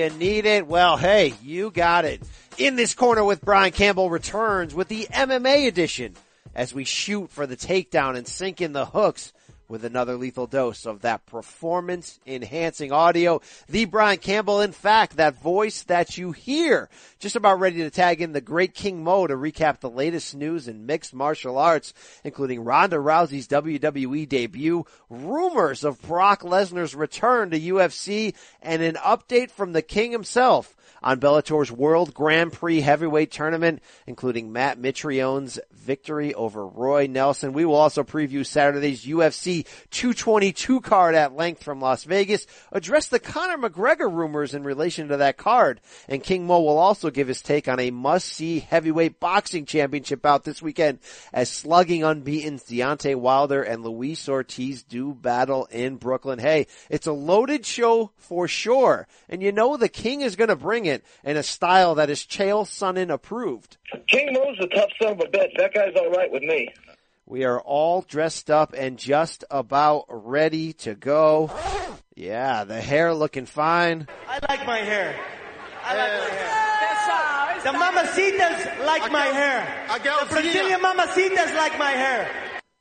you need it, well, hey, you got it. In This Corner with Brian Campbell returns with the MMA edition as we shoot for the takedown and sink in the hooks with another lethal dose of that performance-enhancing audio. The Brian Campbell, in fact, that voice that you hear. Just about ready to tag in the great King Mo to recap the latest news in mixed martial arts, including Ronda Rousey's WWE debut, rumors of Brock Lesnar's return to UFC, and an update from the King himself on Bellator's World Grand Prix Heavyweight Tournament, including Matt Mitrione's victory over Roy Nelson. We will also preview Saturday's UFC 222 card at length from Las Vegas, address the Conor McGregor rumors in relation to that card, and King Mo will also give his take on a must-see heavyweight boxing championship out this weekend as slugging unbeaten Deontay Wilder and Luis Ortiz do battle in Brooklyn. Hey, it's a loaded show for sure, and you know the King is going to bring it in a style that is Chael Sonnen approved. King Mo's a tough son of a bitch. That guy's all right with me. We are all dressed up and just about ready to go. Yeah, the hair looking fine. I like my hair. I like my hair. The mamacitas like my hair. The Brazilian mamacitas like my hair.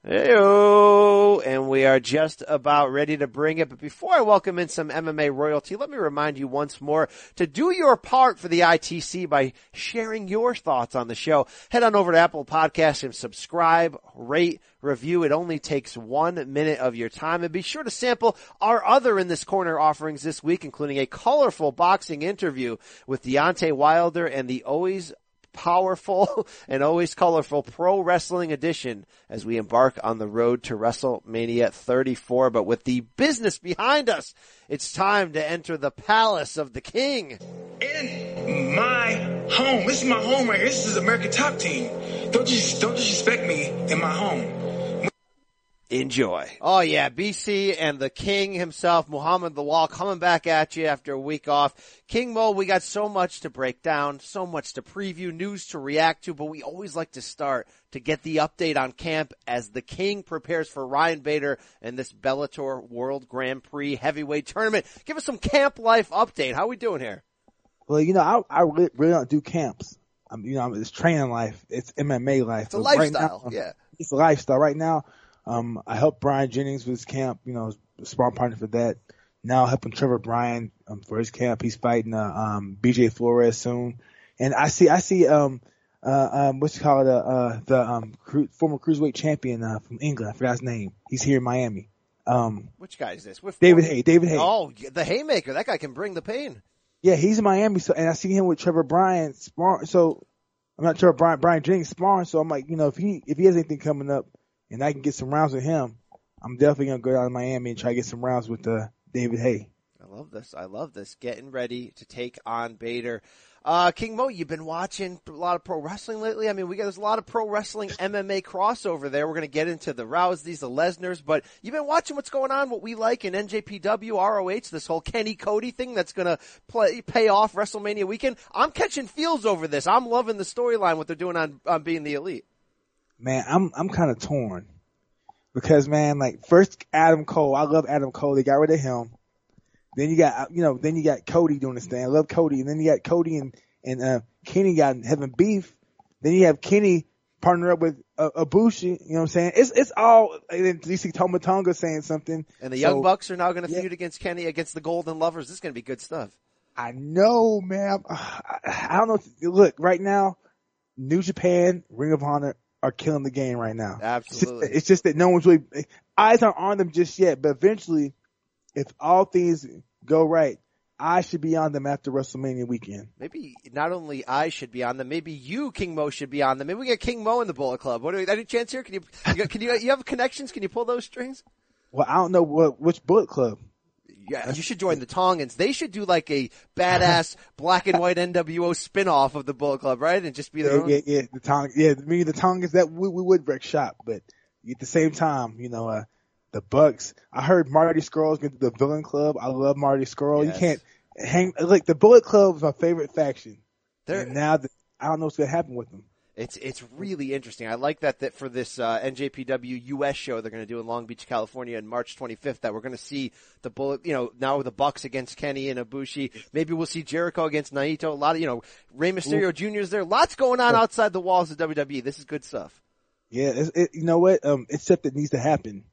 Heyo, and we are just about ready to bring it. But before I welcome in some MMA royalty, let me remind you once more to do your part for the ITC by sharing your thoughts on the show. Head on over to Apple Podcasts and subscribe, rate, review. It only takes 1 minute of your time. And be sure to sample our other In This Corner offerings this week, including a colorful boxing interview with Deontay Wilder and the always powerful and always colorful pro wrestling edition as we embark on the road to WrestleMania 34. But with the business behind us, it's time to enter the palace of the King. In my home. This is my home right here. This is American Top Team. Don't disrespect me in my home. Enjoy. Oh yeah, BC and the King himself, Muhammad the Wall, coming back at you after a week off. King Mo, we got so much to break down, so much to preview, news to react to, but we always like to start to get the update on camp as the King prepares for Ryan Bader and this Bellator World Grand Prix Heavyweight Tournament. Give us some camp life update. How are we doing here? Well, you know, I really don't do camps. It's training life. It's MMA life. It's a lifestyle. Right now, yeah. It's a lifestyle right now. I helped Brian Jennings with his camp, sparring partner for that. Now helping Trevor Bryan, for his camp. He's fighting, BJ Flores soon. And former cruiserweight champion, from England. I forgot his name. He's here in Miami. Which guy is this? David Haye. Oh, the haymaker. That guy can bring the pain. Yeah, he's in Miami. So, and I see him with Trevor Bryan sparring. So I'm not sure Brian Jennings sparring. So I'm like, if he has anything coming up, and I can get some rounds with him, I'm definitely going to go down to Miami and try to get some rounds with David Haye. I love this. Getting ready to take on Bader. King Mo, you've been watching a lot of pro wrestling lately. There's a lot of pro wrestling MMA crossover there. We're going to get into the Rouseys, the Lesnars, but you've been watching what's going on, what we like in NJPW, ROH, this whole Kenny Cody thing that's going to pay off WrestleMania weekend. I'm catching feels over this. I'm loving the storyline, what they're doing on Being the Elite. Man, I'm kind of torn because, man, like first Adam Cole, I love Adam Cole. They got rid of him. Then you got, Cody doing this thing. I love Cody. And then you got Cody and Kenny got having beef. Then you have Kenny partner up with Ibushi. You know what I'm saying? It's all, and then DC Tomatonga saying something. And the Young Bucks are now going to feud against Kenny, against the Golden Lovers. This is going to be good stuff. I know, man. I don't know. Look, right now, New Japan, Ring of Honor are killing the game right now. Absolutely. It's just that no one's really eyes aren't on them just yet, but eventually if all things go right, I should be on them after WrestleMania weekend. Maybe not only I should be on them, maybe you, King Mo, should be on them. Maybe we get King Mo in the Bullet Club. What do we any chance here? Can you have connections? Can you pull those strings? Well, I don't know which Bullet Club. Yeah, you should join the Tongans. They should do like a badass black and white NWO spinoff of the Bullet Club, right? And just be their own. Yeah, the Tongans. Yeah, me, the Tongans. That we would wreck shop, but at the same time, the Bucks. I heard Marty Scurll's going to the Villain Club. I love Marty Scurll. Yes. You can't hang the Bullet Club was my favorite faction. And now I don't know what's going to happen with them. It's really interesting. I like that for this NJPW US show they're going to do in Long Beach, California on March 25th, that we're going to see the Bullet, now the Bucks against Kenny and Ibushi. Maybe we'll see Jericho against Naito. A lot of, Rey Mysterio Jr. is there. Lots going on outside the walls of WWE. This is good stuff. Yeah, you know what? Except it needs to happen.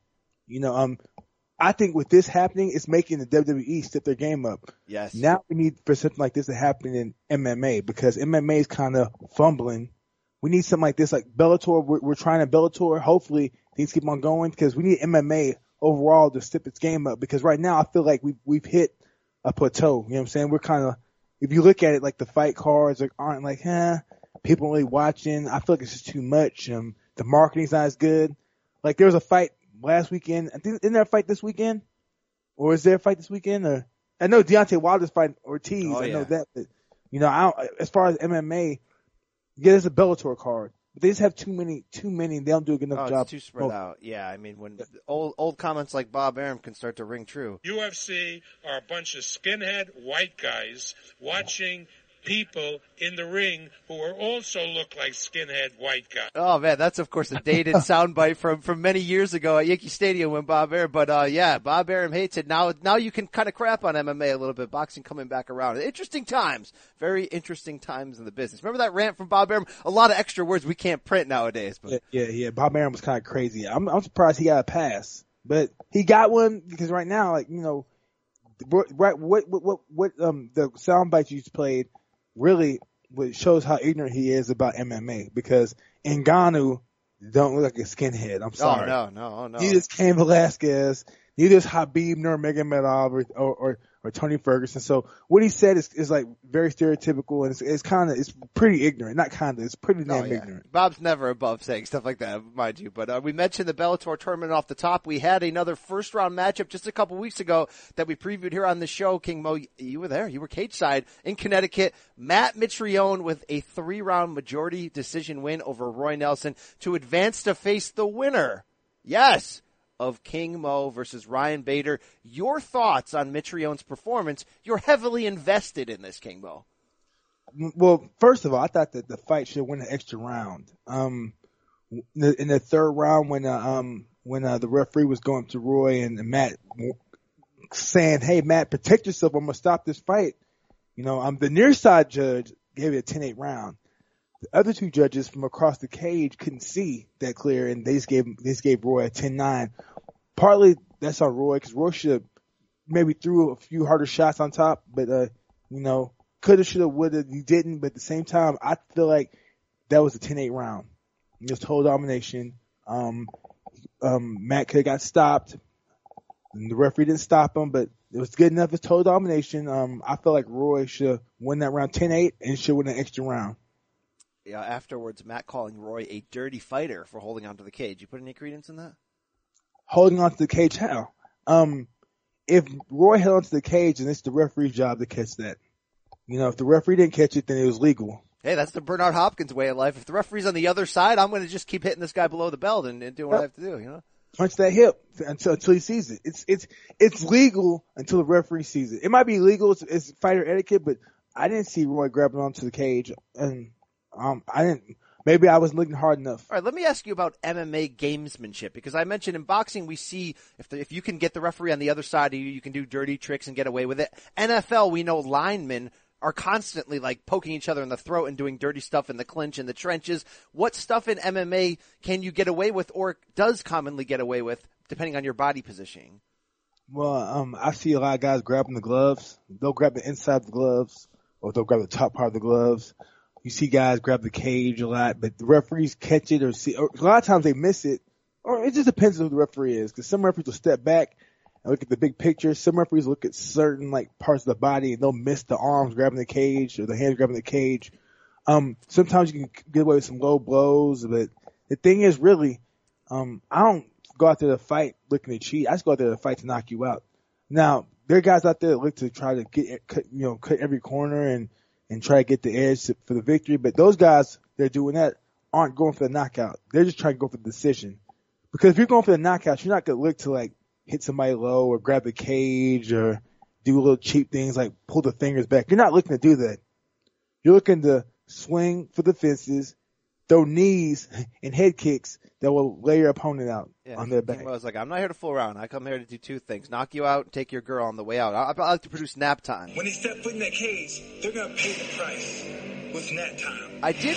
I think with this happening, it's making the WWE step their game up. Yes. Now we need for something like this to happen in MMA, because MMA is kind of fumbling. We need something like this, like Bellator. We're trying to Bellator. Hopefully things keep on going, because we need MMA overall to step its game up. Because right now I feel like we've hit a plateau. You know what I'm saying? We're kind of, if you look at it, like the fight cards aren't like, people aren't really watching. I feel like it's just too much. The marketing's not as good. Like there was a fight last weekend. I think, isn't there a fight this weekend? Or is there a fight this weekend? Or I know Deontay Wilder's fighting Ortiz. Oh, yeah. I know that. But, I don't, as far as MMA, there's a Bellator card, but they just have too many. They don't do a good enough job. It's too spread out. Yeah, I mean, when old comments like Bob Arum can start to ring true. UFC are a bunch of skinhead white guys watching people in the ring who are also look like skinhead white guys. Oh man, that's of course a dated soundbite from many years ago at Yankee Stadium when Bob Arum, but Bob Arum hates it. Now you can kind of crap on MMA a little bit. Boxing coming back around. Interesting times. Very interesting times in the business. Remember that rant from Bob Arum? A lot of extra words we can't print nowadays. But Yeah. Bob Arum was kind of crazy. I'm surprised he got a pass, but he got one, because right now, like, right, what the soundbite you just played really shows how ignorant he is about MMA, because Ngannou don't look like a skinhead. I'm sorry. No. Neither is Cain Velasquez, neither is Khabib Nurmagomedov or Tony Ferguson. So what he said is like very stereotypical, and it's pretty ignorant. Not kinda, it's pretty damn ignorant. Bob's never above saying stuff like that, mind you. But we mentioned the Bellator tournament off the top. We had another first round matchup just a couple weeks ago that we previewed here on the show. King Mo, you were there. You were cage side in Connecticut. Matt Mitrione with a 3-round majority decision win over Roy Nelson to advance to face the winner. Yes. Of King Mo versus Ryan Bader. Your thoughts on Mitrione's performance? You're heavily invested in this, King Mo. Well, first of all, I thought that the fight should win an extra round. In the third round, when the referee was going to Roy and Matt, saying, "Hey, Matt, protect yourself. I'm gonna stop this fight." The near side judge gave it a 10-8 round. The other two judges from across the cage couldn't see that clear, and they just gave Roy a 10-9. Partly that's on Roy, because Roy should have maybe threw a few harder shots on top, but coulda, shoulda, woulda, he didn't. But at the same time, I feel like that was a 10-8 round, just whole domination. Matt could have got stopped, and the referee didn't stop him, but it was good enough. It's total domination. I feel like Roy should have won that round 10-8 and should win an extra round. Yeah, afterwards, Matt calling Roy a dirty fighter for holding onto the cage. You put any credence in that? Holding onto the cage, how? If Roy held onto the cage, then it's the referee's job to catch that. If the referee didn't catch it, then it was legal. Hey, that's the Bernard Hopkins way of life. If the referee's on the other side, I'm going to just keep hitting this guy below the belt and do what I have to do. Punch that hip until he sees it. It's legal until the referee sees it. It might be legal. It's fighter etiquette, but I didn't see Roy grabbing onto the cage and. I didn't. Maybe I wasn't looking hard enough. All right, let me ask you about MMA gamesmanship, because I mentioned in boxing we see if you can get the referee on the other side of you, you can do dirty tricks and get away with it. NFL, we know linemen are constantly like poking each other in the throat and doing dirty stuff in the clinch and the trenches. What stuff in MMA can you get away with, or does commonly get away with, depending on your body positioning? Well, I see a lot of guys grabbing the gloves. They'll grab the inside of the gloves, or they'll grab the top part of the gloves. You see guys grab the cage a lot, but the referees catch it or a lot of times they miss it, or it just depends on who the referee is. Because some referees will step back and look at the big picture. Some referees look at certain parts of the body and they'll miss the arms grabbing the cage or the hands grabbing the cage. Sometimes you can get away with some low blows, but the thing is really, I don't go out there to fight looking to cheat. I just go out there to fight to knock you out. Now there are guys out there that look to try to cut every corner and try to get the edge for the victory. But those guys that are doing that aren't going for the knockout. They're just trying to go for the decision. Because if you're going for the knockout, you're not going to look to, hit somebody low or grab the cage or do little cheap things like pull the fingers back. You're not looking to do that. You're looking to swing for the fences, throw knees and head kicks that will lay your opponent out on their back. King Mo's like, I'm not here to fool around. I come here to do two things. Knock you out and take your girl on the way out. I like to produce nap time. When they step foot in that cage, they're going to pay the price with nap time. I did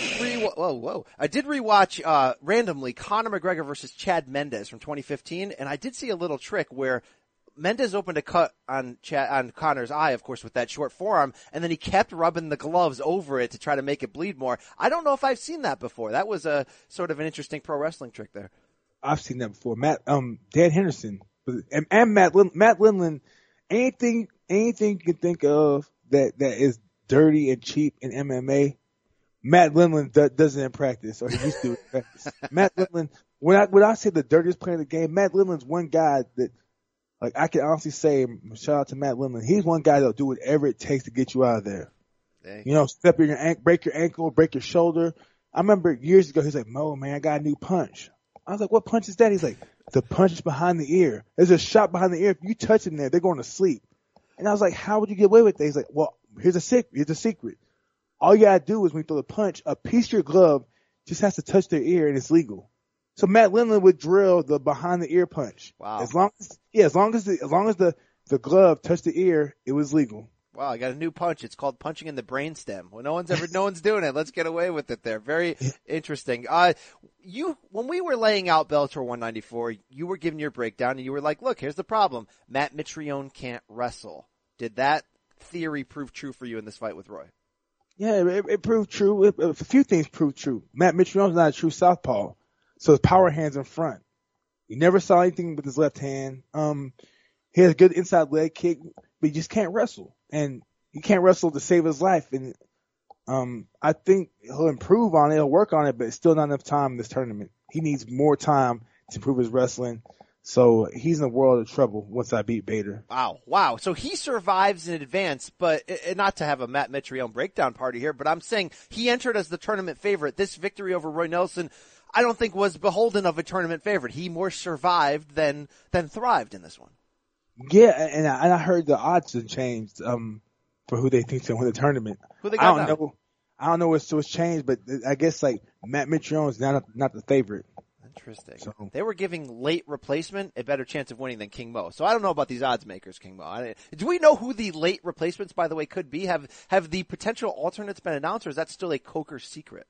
rewatch randomly Conor McGregor versus Chad Mendes from 2015, and I did see a little trick where Mendes opened a cut on Connor's eye, of course, with that short forearm, and then he kept rubbing the gloves over it to try to make it bleed more. I don't know if I've seen that before. That was a sort of an interesting pro wrestling trick there. I've seen that before. Dan Henderson and Matt Lindland, anything you can think of that is dirty and cheap in MMA, Matt Lindland does it in practice, or he used to in practice. Matt Lindland, when I say the dirtiest player in the game, Matt Lindland's one guy that, like, I can honestly say, shout out to Matt Lindland. He's one guy that'll do whatever it takes to get you out of there. Dang. You know, step in your ankle, break your ankle, break your shoulder. I remember years ago, he's like, Mo, man, I got a new punch. I was like, what punch is that? He's like, the punch is behind the ear. There's a shot behind the ear. If you touch in there, they're going to sleep. And I was like, how would you get away with that? He's like, well, here's a secret. All you gotta do is when you throw the punch, a piece of your glove just has to touch their ear and it's legal. So Matt Lindland would drill the behind the ear punch. Wow. As long as the glove touched the ear, it was legal. Wow, I got a new punch. It's called punching in the brainstem. Well, no one's doing it. Let's get away with it there. Very interesting. When we were laying out Bellator 194, you were giving your breakdown and you were like, look, here's the problem. Matt Mitrione can't wrestle. Did that theory prove true for you in this fight with Roy? Yeah, it proved true. A few things proved true. Matt Mitrione's not a true southpaw. So his power hand's in front. You never saw anything with his left hand. He has a good inside leg kick, but he just can't wrestle. And he can't wrestle to save his life. And I think he'll improve on it. He'll work on it, but it's still not enough time in this tournament. He needs more time to improve his wrestling. So he's in a world of trouble once I beat Bader. Wow. So he survives in advance, but not to have a Matt Mitrione breakdown party here, but I'm saying he entered as the tournament favorite. This victory over Roy Nelson – I don't think was beholden of a tournament favorite. He more survived than thrived in this one. Yeah, and I heard the odds have changed for who they think's gonna win the tournament. Who they got? I don't know what's changed, but I guess like Matt Mitrione is not the favorite. Interesting. So, they were giving late replacement a better chance of winning than King Mo. So I don't know about these odds makers, King Mo. Do we know who the late replacements, by the way, could be? Have the potential alternates been announced, or is that still a Coker secret?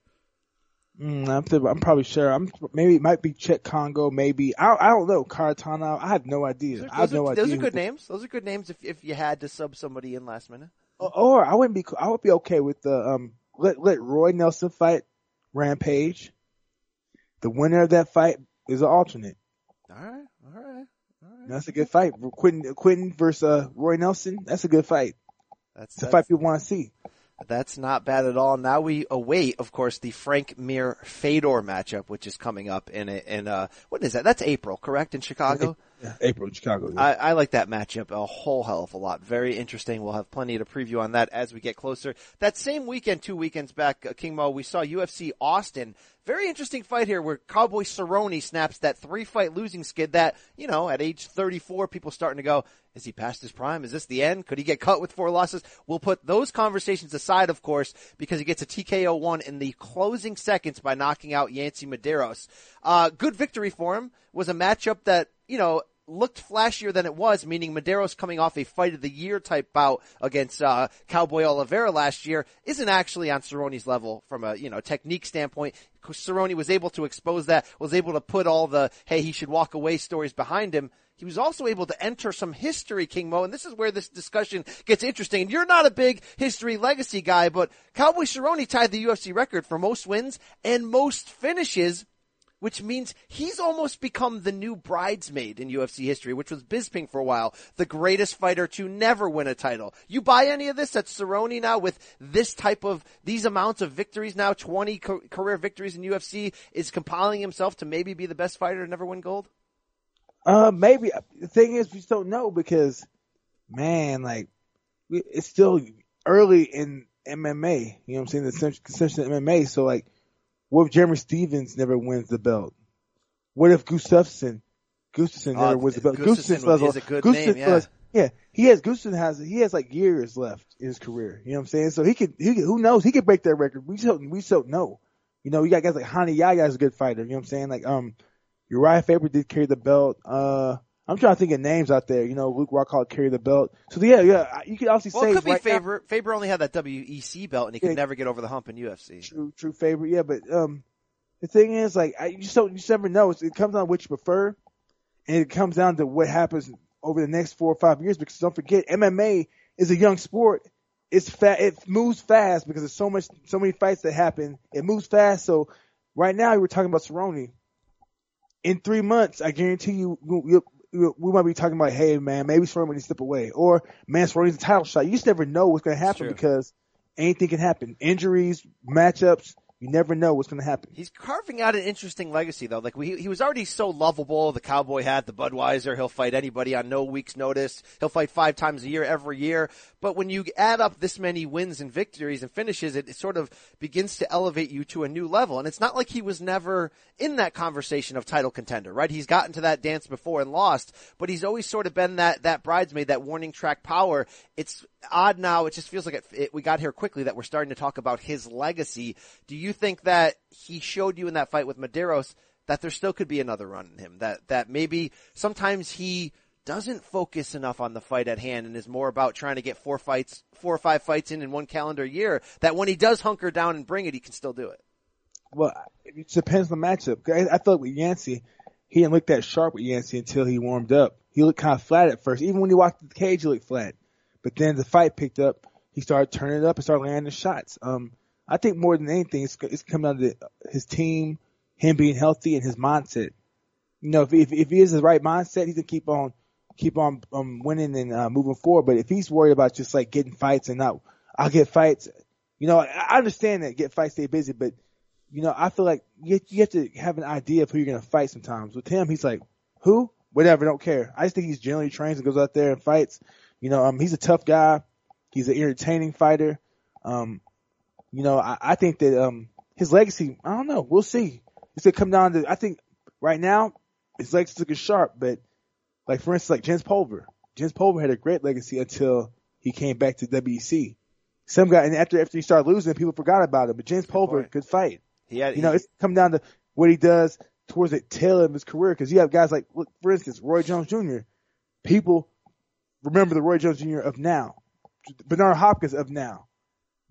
I'm probably sure. Maybe it might be Cheick Kongo. Maybe I don't know. Karatana. I have no idea. Those are good names. Those are good names. If you had to sub somebody in last minute, or I would be okay with the let Roy Nelson fight Rampage. The winner of that fight is an alternate. All right. That's a good fight. Quentin versus Roy Nelson. That's a good fight. That's the fight people want to see. That's not bad at all. Now we await, of course, the Frank Mir Fedor matchup, which is coming up in what is that? That's April, correct? In Chicago? Yeah, April in Chicago. Yeah. I like that matchup a whole hell of a lot. Very interesting. We'll have plenty to preview on that as we get closer. That same weekend, 2 weekends back, King Mo, we saw UFC Austin. Very interesting fight here where Cowboy Cerrone snaps that 3-fight losing skid that, you know, at age 34, people starting to go, is he past his prime? Is this the end? Could he get cut with 4 losses? We'll put those conversations aside, of course, because he gets a TKO-1 in the closing seconds by knocking out Yancy Medeiros. Good victory for him. Was a matchup that, you know, looked flashier than it was, meaning Medeiros coming off a fight of the year type bout against Cowboy Oliveira last year isn't actually on Cerrone's level from a, you know, technique standpoint. Cerrone was able to expose that, was able to put all the, hey, he should walk away stories behind him. He was also able to enter some history, King Mo, and this is where this discussion gets interesting. And you're not a big history legacy guy, but Cowboy Cerrone tied the UFC record for most wins and most finishes, which means he's almost become the new bridesmaid in UFC history, which was Bisping for a while, the greatest fighter to never win a title. You buy any of this? That's Cerrone now with this type of, these amounts of victories now, 20 career victories in UFC, is compiling himself to maybe be the best fighter to never win gold? Maybe. The thing is, we just don't know because, man, like, it's still early in MMA, you know what I'm saying, the conception of MMA, so like, what if Jeremy Stephens never wins the belt? What if Gustafsson never wins the belt? Gustafsson is a good name, yeah. He has like years left in his career. You know what I'm saying? So he could, who knows? He could break that record. We just don't know. You know, you got guys like Hani Yaya's a good fighter. You know what I'm saying? Like, Uriah Faber did carry the belt. I'm trying to think of names out there. You know, Luke Rockhold carried the belt. So yeah, you could obviously say. Well, it could be right Faber. Now, Faber only had that WEC belt, and he could never get over the hump in UFC. True Faber. Yeah, but the thing is, like, you just never know. It comes down to what you prefer, and it comes down to what happens over the next 4 or 5 years. Because don't forget, MMA is a young sport. It moves fast because there's so many fights that happen. It moves fast. So right now, we're talking about Cerrone. In 3 months, I guarantee you, we might be talking about, hey, man, maybe Cerrone needs to step away. Or, man, Cerrone needs a title shot. You just never know what's going to happen because anything can happen. Injuries, matchups, you never know what's going to happen. He's carving out an interesting legacy, though. Like, he was already so lovable, the cowboy hat, the Budweiser. He'll fight anybody on no week's notice. He'll fight 5 times a year, every year. But when you add up this many wins and victories and finishes, it sort of begins to elevate you to a new level. And it's not like he was never in that conversation of title contender, right? He's gotten to that dance before and lost, but he's always sort of been that bridesmaid, that warning track power. It's odd now. It just feels like we got here quickly that we're starting to talk about his legacy. Do you think that he showed you in that fight with Medeiros that there still could be another run in him, that maybe sometimes he doesn't focus enough on the fight at hand and is more about trying to get 4 or 5 fights in one calendar year, that when he does hunker down and bring it, he can still do it? Well, it depends on the matchup. I thought with Yancy, he didn't look that sharp with Yancy until he warmed up. He looked kind of flat at first. Even when he walked into the cage, he looked flat. But then the fight picked up. He started turning it up and started landing shots. I think more than anything, it's coming out of his team, him being healthy, and his mindset. You know, if he has the right mindset, he can keep on winning and moving forward. But if he's worried about just like getting fights and not, I'll get fights. You know, I understand that get fights, stay busy, but you know, I feel like you have to have an idea of who you're gonna fight. Sometimes with him, he's like, who, whatever, don't care. I just think he's generally trains and goes out there and fights. You know, he's a tough guy. He's an entertaining fighter. You know, I think that his legacy, I don't know. We'll see. It's going to come down to, I think right now, his legacy looking sharp. But, like, for instance, like Jens Pulver had a great legacy until he came back to WEC. Some guy, and after he started losing, people forgot about him. But Jens Pulver could fight. You know, it's come down to what he does towards the tail of his career. Because you have guys like, look, for instance, Roy Jones Jr. People remember the Roy Jones Jr. of now. Bernard Hopkins of now.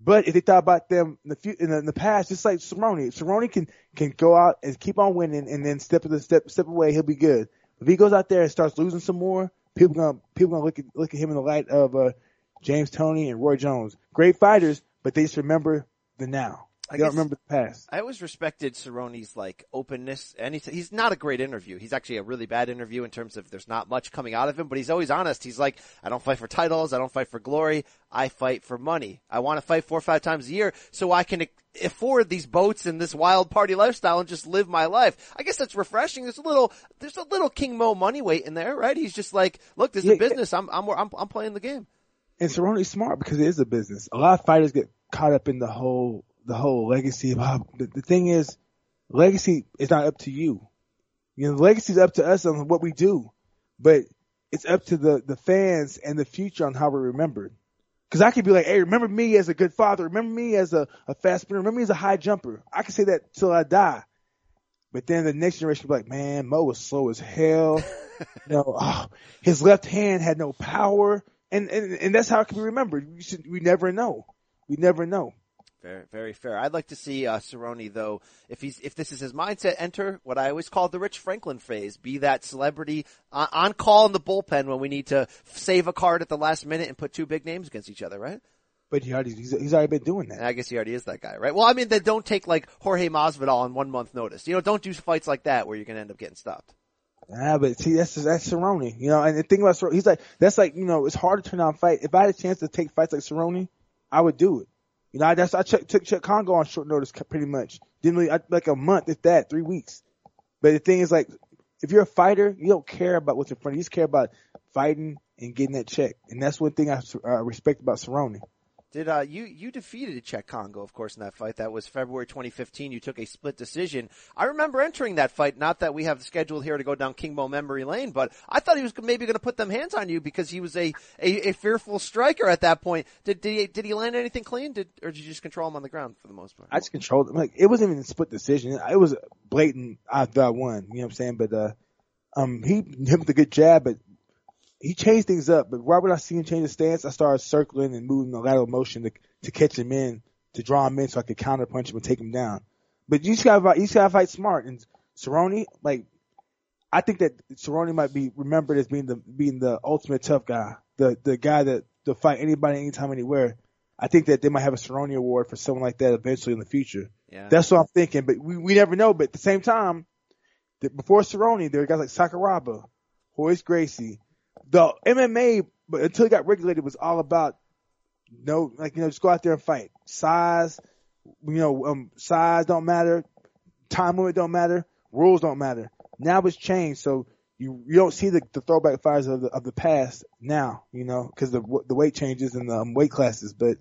But if they thought about them in the past, just like Cerrone can go out and keep on winning, and then step away, he'll be good. If he goes out there and starts losing some more, people gonna look at him in the light of James Toney and Roy Jones, great fighters, but they just remember the now. I don't remember the past. I always respected Cerrone's like openness, and he's not a great interview. He's actually a really bad interview in terms of there's not much coming out of him, but he's always honest. He's like, I don't fight for titles, I don't fight for glory, I fight for money. I want to fight 4 or 5 times a year so I can afford these boats and this wild party lifestyle and just live my life. I guess that's refreshing. There's a little King Mo money weight in there, right? He's just like, look, this is a business. I'm playing the game. And Cerrone's smart because it is a business. A lot of fighters get caught up in the whole legacy. The thing is, legacy is not up to you. You know, legacy is up to us on what we do, but it's up to the fans and the future on how we're remembered. Because I could be like, hey, remember me as a good father. Remember me as a fast sprinter. Remember me as a high jumper. I can say that till I die. But then the next generation will be like, man, Mo was slow as hell. His left hand had no power. And that's how it can be remembered. We never know. We never know. Very, very fair. I'd like to see Cerrone, though, if this is his mindset, enter what I always call the Rich Franklin phase, be that celebrity on call in the bullpen when we need to save a card at the last minute and put 2 big names against each other, right? But he's already been doing that. I guess he already is that guy, right? Well, I mean, they don't take like Jorge Masvidal on 1 month notice. You know, don't do fights like that where you're going to end up getting stopped. Ah, but see, that's Cerrone, you know, and the thing about Cerrone, he's like, that's like, you know, it's hard to turn down fight. If I had a chance to take fights like Cerrone, I would do it. You know, I took Cheick Kongo on short notice pretty much. Didn't really, like a month, if that, 3 weeks. But the thing is, like, if you're a fighter, you don't care about what's in front of you. You just care about fighting and getting that check. And that's one thing I respect about Cerrone. Did you defeated Cheick Kongo, of course, in that fight. That was February 2015. You took a split decision. I remember entering that fight. Not that we have scheduled here to go down King Mo memory lane, but I thought he was maybe going to put them hands on you because he was a fearful striker at that point. Did he land anything clean? Or did you just control him on the ground for the most part? I just controlled him. Like, it wasn't even a split decision. It was blatant. I thought won. You know what I'm saying? But he hit with a good jab, but he changed things up, but right when I see him change his stance, I started circling and moving the lateral motion to catch him in, to draw him in so I could counter punch him and take him down. But you just gotta fight smart. And Cerrone, like, I think that Cerrone might be remembered as being the ultimate tough guy, the guy that to fight anybody, anytime, anywhere. I think that they might have a Cerrone award for someone like that eventually in the future. Yeah. That's what I'm thinking, but we never know. But at the same time, before Cerrone, there were guys like Sakuraba, Horace Gracie. The MMA, but until it got regulated, was all about just go out there and fight. Size, size don't matter. Time limit don't matter. Rules don't matter. Now it's changed, so you don't see the throwback fighters of the past now, because the weight changes and the weight classes. But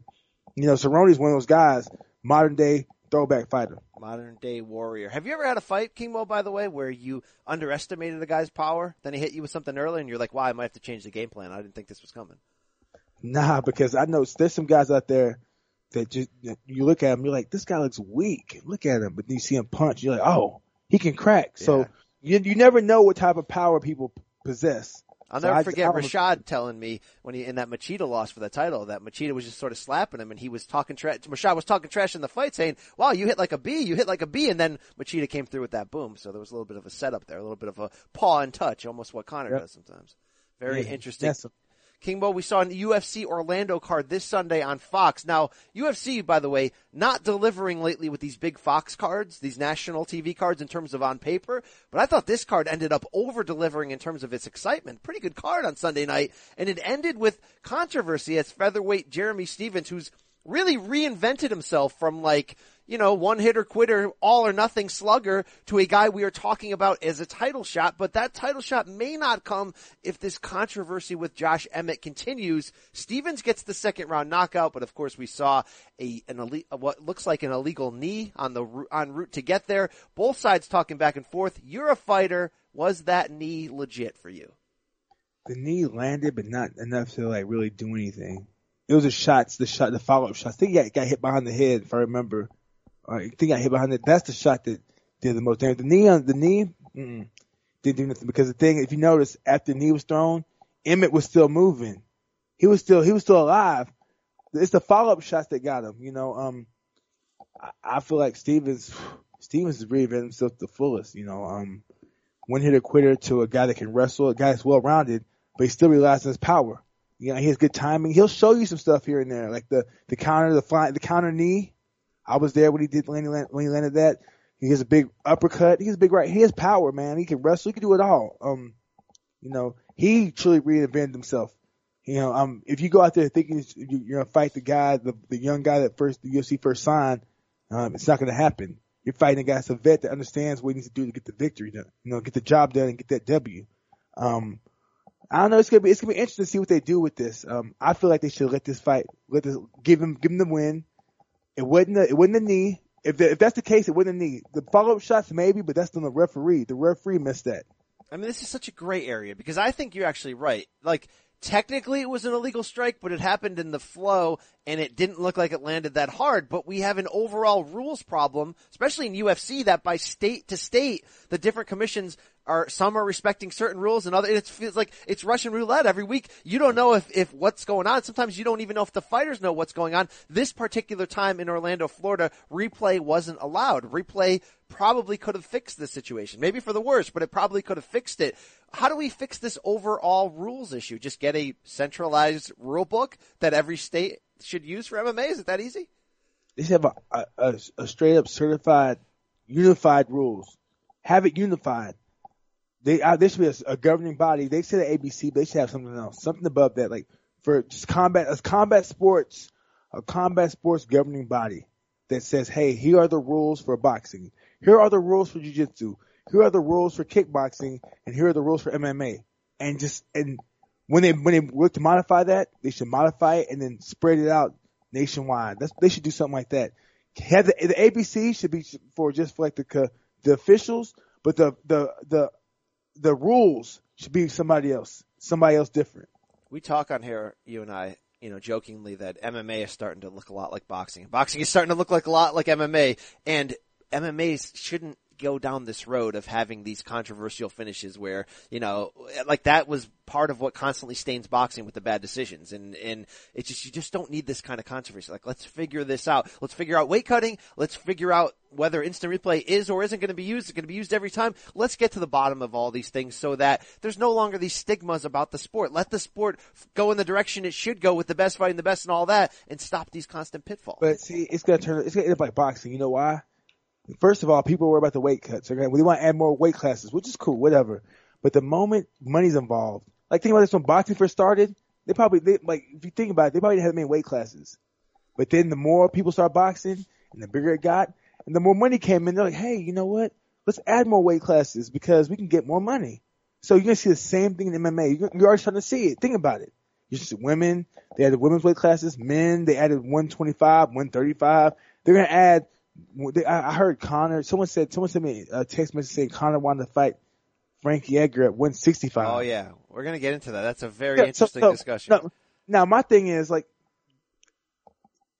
Cerrone's one of those guys, modern day throwback fighter, modern day warrior. Have you ever had a fight, King Mo, by the way, where you underestimated the guy's power, then he hit you with something early, and you're like, "Wow, I might have to change the game plan. I didn't think this was coming." Nah, because I know there's some guys out there that just you look at him, you're like, "This guy looks weak." Look at him, but then you see him punch, you're like, "Oh, he can crack." Yeah. So you never know what type of power people possess. I'll never forget Rashad telling me when he in that Machida loss for the title that Machida was just sort of slapping him and he was talking trash. Rashad was talking trash in the fight, saying, "Wow, you hit like a bee," and then Machida came through with that boom. So there was a little bit of a setup there, a little bit of a paw and touch, almost what Conor does sometimes. Very interesting. Yes. King Mo, we saw an UFC Orlando card this Sunday on Fox. Now, UFC, by the way, not delivering lately with these big Fox cards, these national TV cards in terms of on paper, but I thought this card ended up over-delivering in terms of its excitement. Pretty good card on Sunday night, and it ended with controversy as featherweight Jeremy Stephens, who's really reinvented himself from one hitter quitter, all or nothing slugger to a guy we are talking about as a title shot. But that title shot may not come if this controversy with Josh Emmett continues. Stephens gets the second round knockout, but of course we saw what looks like an illegal knee on route to get there. Both sides talking back and forth. You're a fighter. Was that knee legit for you? The knee landed, but not enough to really do anything. It was the follow-up shot. I think he got hit behind the head, if I remember. I think I hit behind it. That's the shot that did the most damage. The knee didn't do nothing, because the thing, if you notice, after the knee was thrown, Emmett was still moving. He was still alive. It's the follow-up shots that got him. I feel like Stephens is reinventing himself to the fullest. One hitter quitter to a guy that can wrestle, a guy that's well-rounded, but he still relies on his power. He has good timing. He'll show you some stuff here and there, like the counter, the counter knee. I was there when he landed that. He has a big uppercut. He has a big right. He has power, man. He can wrestle. He can do it all. He truly reinvented himself. If you go out there thinking you're gonna fight the young guy that the UFC first signed, it's not gonna happen. You're fighting a guy that's a vet that understands what he needs to do to get the victory done. Get the job done and get that W. I don't know. It's gonna be interesting to see what they do with this. I feel like they should let this fight. Give him the win. It wasn't a knee. If that's the case, it wasn't a knee. The follow-up shots maybe, but that's on the referee. The referee missed that. I mean, this is such a gray area because I think you're actually right. Technically it was an illegal strike, but it happened in the flow and it didn't look like it landed that hard. But we have an overall rules problem, especially in UFC, that by state to state, the different commissions some are respecting certain rules and other. It feels like it's Russian roulette every week. You don't know if what's going on. Sometimes you don't even know if the fighters know what's going on. This particular time in Orlando, Florida, replay wasn't allowed. Replay probably could have fixed this situation. Maybe for the worst, but it probably could have fixed it. How do we fix this overall rules issue? Just get a centralized rule book that every state should use for MMA? Is it that easy? They should have a straight-up certified, unified rules. Have it unified. There should be a governing body. They said the ABC, but they should have something else, something above that, like for just combat sports governing body that says, hey, here are the rules for boxing. Here are the rules for jiu-jitsu. Here are the rules for kickboxing, and here are the rules for MMA. And when they work to modify that, they should modify it and then spread it out nationwide. They should do something like that. Have the ABC should be for just for like the officials, but the rules should be somebody else different. We talk on here, you and I, you know, jokingly that MMA is starting to look a lot like boxing. Boxing is starting to look like a lot like MMA, and MMA shouldn't go down this road of having these controversial finishes where, you know, like that was part of what constantly stains boxing with the bad decisions. And it's just, you just don't need this kind of controversy. Like, let's figure this out. Let's figure out weight cutting. Let's figure out whether instant replay is or isn't going to be used. It's going to be used every time. Let's get to the bottom of all these things so that there's no longer these stigmas about the sport. Let the sport go in the direction it should go with the best fighting the best and all that, and stop these constant pitfalls. But see, it's going to end up like boxing. You know why? First of all, people worry about the weight cuts. Okay? They want to add more weight classes, which is cool, whatever. But the moment money's involved, like think about this when boxing first started, if you think about it, they probably didn't have many weight classes. But then the more people start boxing and the bigger it got and the more money came in, they're like, hey, you know what? Let's add more weight classes because we can get more money. So you're going to see the same thing in MMA. You're already starting to see it. Think about it. You see women, they added women's weight classes. Men, they added 125, 135. They're going to add I heard Conor. Someone sent me a text message saying Conor wanted to fight Frankie Edgar at 165. Oh yeah, we're gonna get into that. That's a very interesting discussion. No, now my thing is like,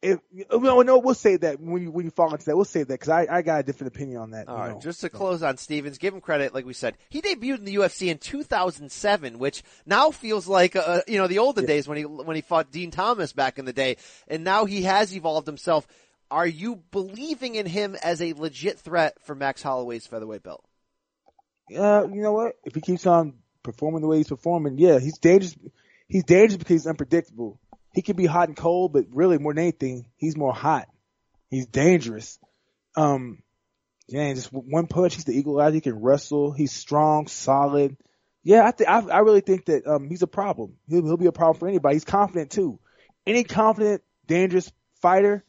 we'll say that when you fall into that, we'll say that because I got a different opinion on that. All right, just to close on Stevens, give him credit. Like we said, he debuted in the UFC in 2007, which now feels like the olden days when he fought Dean Thomas back in the day, and now he has evolved himself. Are you believing in him as a legit threat for Max Holloway's featherweight belt? You know what? If he keeps on performing the way he's performing, yeah, he's dangerous. He's dangerous because he's unpredictable. He can be hot and cold, but really more than anything, he's more hot. He's dangerous. Yeah, just one punch, he's the eagle eye. He can wrestle. He's strong, solid. Yeah, I really think that he's a problem. He'll be a problem for anybody. He's confident too. Any confident, dangerous fighter.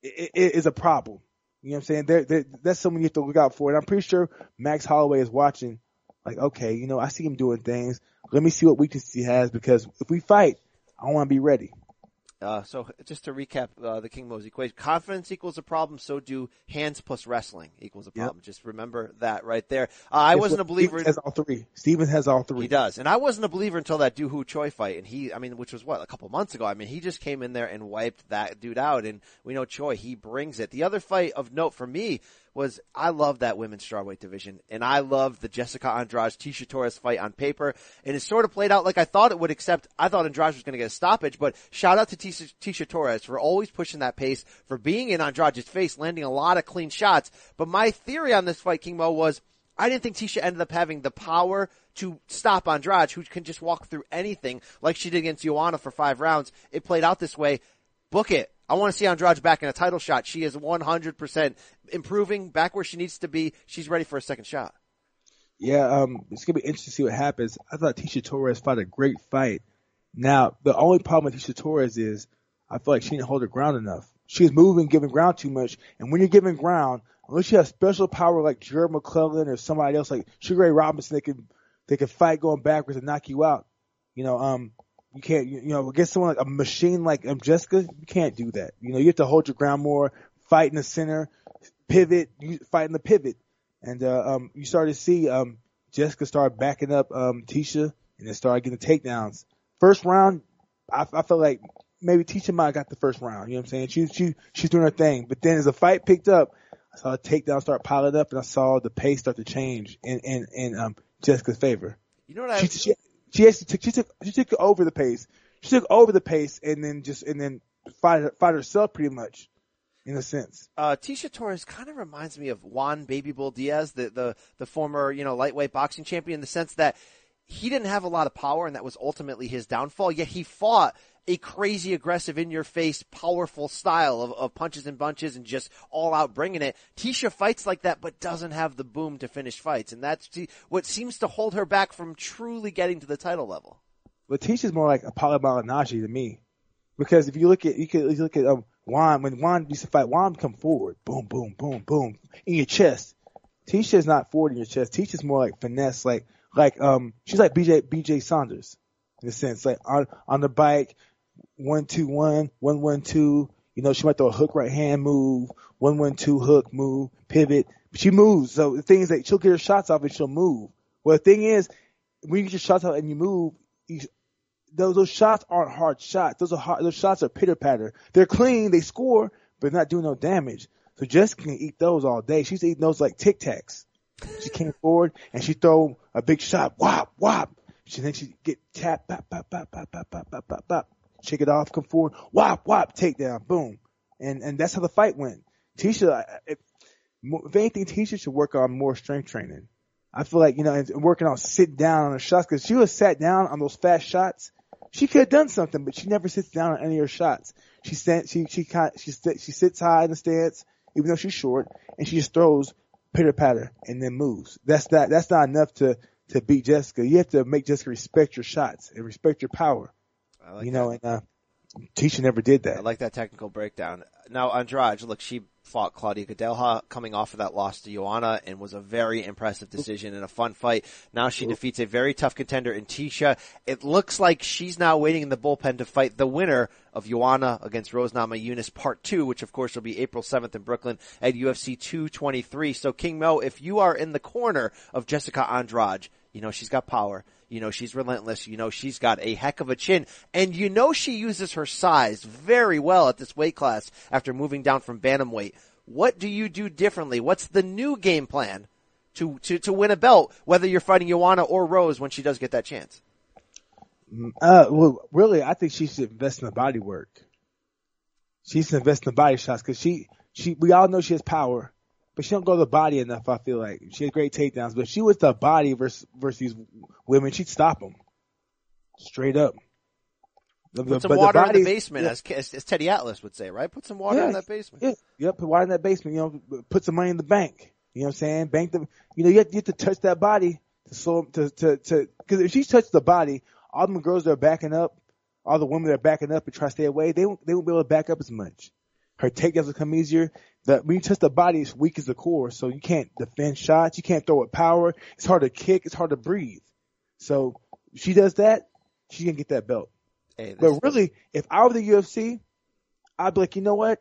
It is a problem. You know what I'm saying? That's someone you have to look out for. And I'm pretty sure Max Holloway is watching, like, okay, you know, I see him doing things. Let me see what weaknesses he has because if we fight, I want to be ready. So just to recap the King Mo's equation, confidence equals a problem, so do hands plus wrestling equals a problem. Yep. Just remember that right there. I wasn't a believer. Stephens has all three. He does. And I wasn't a believer until that Dooku Choi fight. And which was a couple months ago. I mean, he just came in there and wiped that dude out. And we know Choi, he brings it. The other fight of note for me was I love that women's strawweight division, and I love the Jessica Andrade Tisha Torres fight on paper, and it sort of played out like I thought it would, except I thought Andrade was going to get a stoppage. But shout out to Tisha Torres for always pushing that pace, for being in Andrade's face, landing a lot of clean shots. But my theory on this fight, King Mo, was I didn't think Tisha ended up having the power to stop Andrade, who can just walk through anything like she did against Joanna for 5 rounds. It played out this way. Book it. I want to see Andrade back in a title shot. She is 100% improving, back where she needs to be. She's ready for a second shot. Yeah, it's going to be interesting to see what happens. I thought Tisha Torres fought a great fight. Now, the only problem with Tisha Torres is I feel like she didn't hold her ground enough. She's moving, giving ground too much. And when you're giving ground, unless you have special power like Jared McClellan or somebody else like Sugar Ray Robinson, they can fight going backwards and knock you out. You know, you can't, you know, against someone like a machine like Jessica, you can't do that. You know, you have to hold your ground more, fight in the center, pivot, fight in the pivot. And you started to see Jessica start backing up Tisha and then started getting takedowns. First round, I felt like maybe Tisha might have got the first round. You know what I'm saying? She's doing her thing. But then as the fight picked up, I saw a takedown start piling up and I saw the pace start to change in Jessica's favor. You know what I mean? She took over the pace. She took over the pace and then fight herself pretty much, in a sense. Tisha Torres kind of reminds me of Juan Baby Bull Diaz, the former, you know, lightweight boxing champion, in the sense that he didn't have a lot of power, and that was ultimately his downfall. Yet he fought a crazy, aggressive, in-your-face, powerful style of punches and bunches and just all-out bringing it. Tisha fights like that but doesn't have the boom to finish fights, and that's what seems to hold her back from truly getting to the title level. Well, Tisha's more like Apollo Malignaggi to me, because if you look at Juan, when Juan used to fight, Juan come forward, boom, boom, boom, boom, in your chest. Tisha's not forward in your chest. Tisha's more like finesse, like she's like BJ Saunders in a sense, like on the bike. 1-2-1, 1-1-2. You know, she might throw a hook right hand move, 1-1-2 hook move, pivot. But she moves. So the thing is that she'll get her shots off and she'll move. Well, the thing is, when you get your shots off and you move, those shots aren't hard shots. Those shots are pitter-patter. They're clean. They score, but not doing no damage. So Jessica can eat those all day. She's eating those like Tic Tacs. She came forward and she throw a big shot. Whop, whop. She thinks she get tapped. Pop, pop, pop, pop, pop, pop, pop, pop, pop. Shake it off, come forward. Whop, whop, takedown. Boom. And that's how the fight went. Tisha, if anything, Tisha should work on more strength training. I feel like, you know, and working on sit down on her shots, because she was sat down on those fast shots. She could have done something, but she never sits down on any of her shots. She sits high in the stance, even though she's short, and she just throws pitter patter and then moves. That's not enough to beat Jessica. You have to make Jessica respect your shots and respect your power. I like Tisha never did that. I like that technical breakdown. Now, Andrade, look, she fought Claudia Gadelha coming off of that loss to Joanna, and was a very impressive decision and a fun fight. Now she defeats a very tough contender in Tisha. It looks like she's now waiting in the bullpen to fight the winner of Joanna against Rose Namajunas Part 2, which of course will be April 7th in Brooklyn at UFC 223. So King Mo, if you are in the corner of Jessica Andrade, you know she's got power. You know she's relentless. You know she's got a heck of a chin, and you know she uses her size very well at this weight class after moving down from bantamweight. What do you do differently? What's the new game plan to win a belt, whether you're fighting Joanna or Rose when she does get that chance? Well, really, I think she should invest in the body work. She should invest in the body shots, because we all know she has power. But she don't go to the body enough, I feel like. She had great takedowns, but if she was the body versus these women, she'd stop them. Straight up. Put some water in the basement, as Teddy Atlas would say, right? Put some water in that basement. Yeah. Yep, put water in that basement. You know, put some money in the bank. You know what I'm saying? You know, you have to touch that body because if she touched the body, all the girls that are backing up, all the women that are backing up and try to stay away, they won't be able to back up as much. Her takedowns will come easier. When you touch the body, it's weak as the core, so you can't defend shots. You can't throw with power. It's hard to kick. It's hard to breathe. So she does that, she can get that belt. Hey, but really, if I were the UFC, I'd be like, you know what?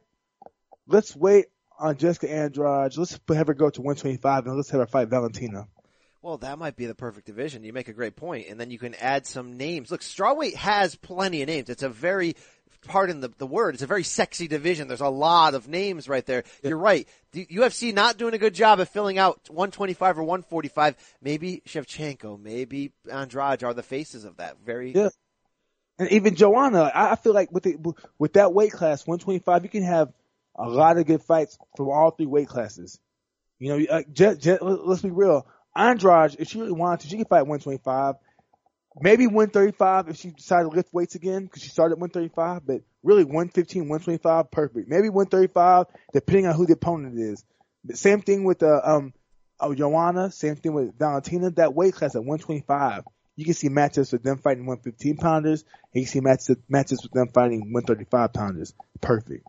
Let's wait on Jessica Andrade. Let's have her go to 125, and let's have her fight Valentina. Well, that might be the perfect division. You make a great point, and then you can add some names. Look, strawweight has plenty of names. It's a very – pardon the word, it's a very sexy division. There's a lot of names right there. Yeah. You're right. The UFC not doing a good job of filling out 125 or 145. Maybe Shevchenko, maybe Andrade are the faces of that. And even Joanna, I feel like with that weight class, 125, you can have a lot of good fights from all three weight classes. You know, let's be real. Andrade, if she really wanted to, she could fight 125. Maybe 135 if she decided to lift weights again, because she started at 135, but really 115, 125, perfect. Maybe 135, depending on who the opponent is. But same thing with Joanna, same thing with Valentina. That weight class at 125, you can see matches with them fighting 115-pounders, and you see matches with them fighting 135-pounders. Perfect.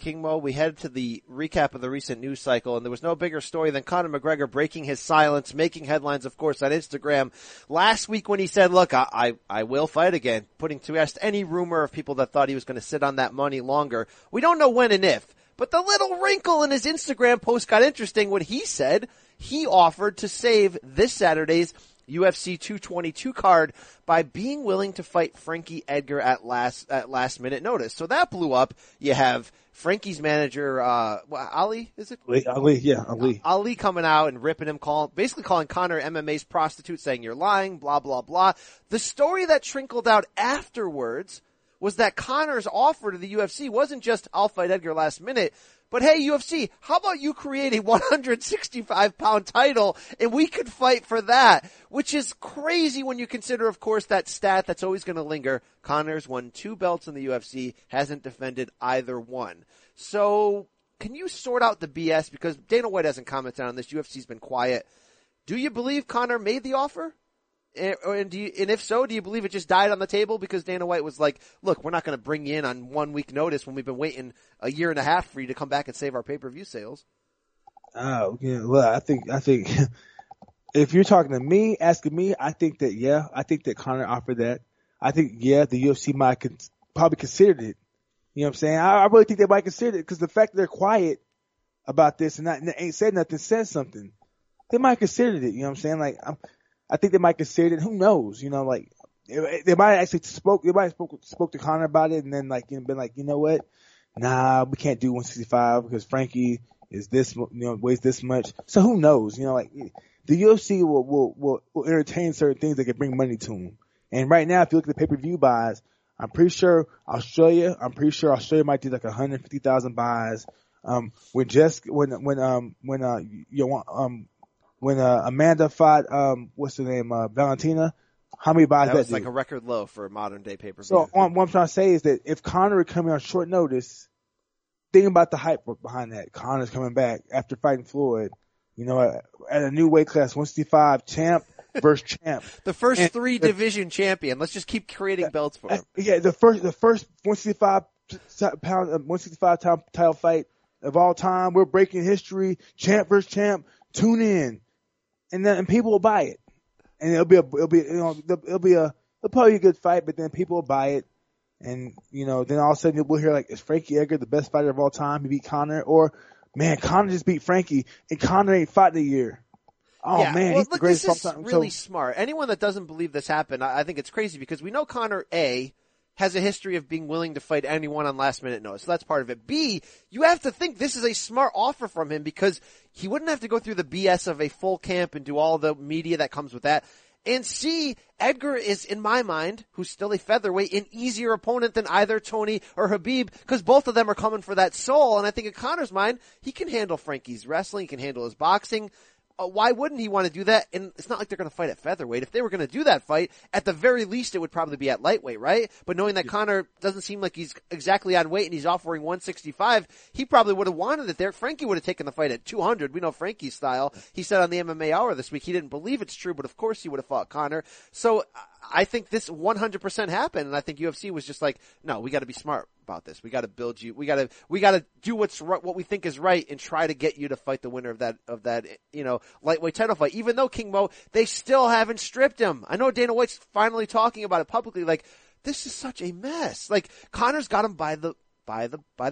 King Mo, we head to the recap of the recent news cycle, and there was no bigger story than Conor McGregor breaking his silence, making headlines, of course, on Instagram last week when he said, look, I will fight again, putting to rest any rumor of people that thought he was going to sit on that money longer. We don't know when and if, but the little wrinkle in his Instagram post got interesting when he said he offered to save this Saturday's UFC 222 card by being willing to fight Frankie Edgar at last minute notice. So that blew up. You have Frankie's manager, Ali, is it? Ali. Ali coming out and ripping him, basically calling Conor MMA's prostitute, saying you're lying, blah, blah, blah. The story that trickled out afterwards was that Conor's offer to the UFC wasn't just I'll fight Edgar last minute, but hey, UFC, how about you create a 165-pound title and we could fight for that? Which is crazy when you consider, of course, that stat that's always going to linger. Conor's won 2 belts in the UFC, hasn't defended either one. So can you sort out the BS? Because Dana White hasn't commented on this. UFC's been quiet. Do you believe Conor made the offer? And if so, do you believe it just died on the table because Dana White was like, look, we're not going to bring you in on 1 week notice when we've been waiting a year and a half for you to come back and save our pay-per-view sales? Oh, yeah. Well, I think if you're talking to me, asking me, I think that Conor offered that. I think, the UFC might probably considered it. You know what I'm saying? I really think they might consider it because the fact that they're quiet about this and not and ain't said nothing says something. They might consider it. You know what I'm saying? Like I think they might consider it. Who knows? You know, like they might have actually spoke. They might have spoke to Conor about it and then like been like, you know what? Nah, we can't do 165 because Frankie is this, you know, weighs this much. So who knows? You know, like the UFC will entertain certain things that can bring money to them. And right now, if you look at the pay-per-view buys, I'm pretty sure Australia might do like 150,000 buys. When Amanda fought, what's her name? Valentina. How many buys that was like a record low for a modern day pay-per-view. So what I'm trying to say is that if Conor were coming on short notice, think about the hype behind that. Conor's coming back after fighting Floyd, you know, at a new weight class, 165 champ versus champ. The first and three division champion. Let's just keep creating belts for him. Yeah, the first 165 pound title fight of all time. We're breaking history. Champ versus champ. Tune in, and people will buy it, and it'll probably be a good fight. But then people will buy it, and you know, then all of a sudden we'll hear like, is Frankie Edgar the best fighter of all time? He beat Conor, or man, Conor just beat Frankie, and Conor ain't fought in a year. Oh yeah. Man, well, he's look, the greatest this is really smart. Anyone that doesn't believe this happened, I think it's crazy because we know Conor A has a history of being willing to fight anyone on last minute notice. So that's part of it. B, you have to think this is a smart offer from him because he wouldn't have to go through the BS of a full camp and do all the media that comes with that. And C, Edgar is, in my mind, who's still a featherweight, an easier opponent than either Tony or Khabib because both of them are coming for that soul. And I think in Conor's mind, he can handle Frankie's wrestling. He can handle his boxing. Why wouldn't he want to do that? And it's not like they're going to fight at featherweight. If they were going to do that fight, at the very least, it would probably be at lightweight, right? But knowing that Conor doesn't seem like he's exactly on weight and he's offering 165, he probably would have wanted it there. Frankie would have taken the fight at 200. We know Frankie's style. He said on the MMA Hour this week he didn't believe it's true, but of course he would have fought Conor. So I think this 100% happened, and I think UFC was just like, no, we got to be smart about this. We got to build you. We got to do what's right, what we think is right, and try to get you to fight the winner of that, you know, lightweight title fight. Even though King Mo, they still haven't stripped him. I know Dana White's finally talking about it publicly. Like, this is such a mess. Like, Conor's got him by the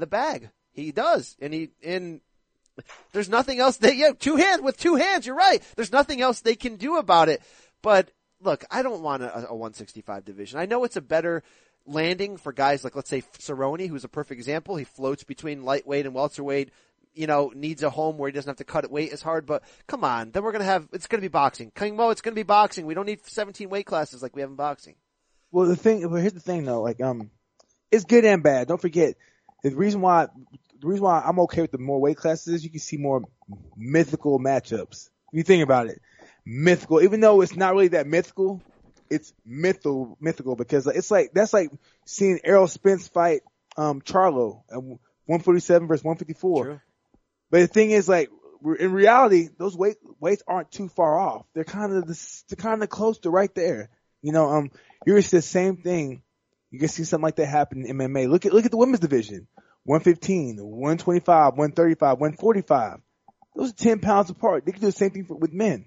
bag. He does, and there's nothing else. With two hands. You're right. There's nothing else they can do about it. But look, I don't want a 165 division. I know it's a better landing for guys like, let's say, Cerrone, who's a perfect example. He floats between lightweight and welterweight, you know, needs a home where he doesn't have to cut it weight as hard. But come on, then we're going to have – it's going to be boxing. King Mo, it's going to be boxing. We don't need 17 weight classes like we have in boxing. Well, here's the thing, though. Like, it's good and bad. Don't forget, the reason why I'm okay with the more weight classes is you can see more mythical matchups. If you think about it. Mythical, even though it's not really that mythical, it's mythical because it's like, that's like seeing Errol Spence fight, Charlo at 147 versus 154. True. But the thing is, like, in reality, those weights aren't too far off. They're kind of close to right there. You know, you're just the same thing. You can see something like that happen in MMA. Look at the women's division. 115, 125, 135, 145. Those are 10 pounds apart. They can do the same thing with men.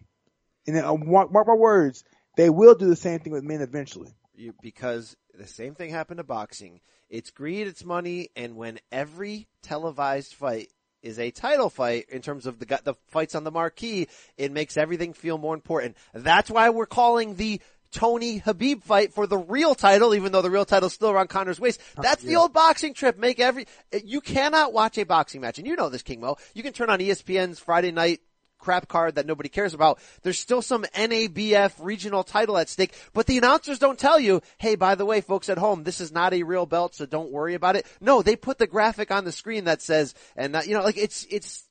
And then, mark my words, they will do the same thing with men eventually. Because the same thing happened to boxing. It's greed, it's money, and when every televised fight is a title fight in terms of the fights on the marquee, it makes everything feel more important. That's why we're calling the Tony Khabib fight for the real title, even though the real title's still around Conor's waist. That's the old boxing trip. You cannot watch a boxing match, and you know this, King Mo. You can turn on ESPN's Friday night crap card that nobody cares about. There's still some NABF regional title at stake, but the announcers don't tell you, hey, by the way, folks at home, this is not a real belt, so don't worry about it. No, they put the graphic on the screen that says, and you know, like that's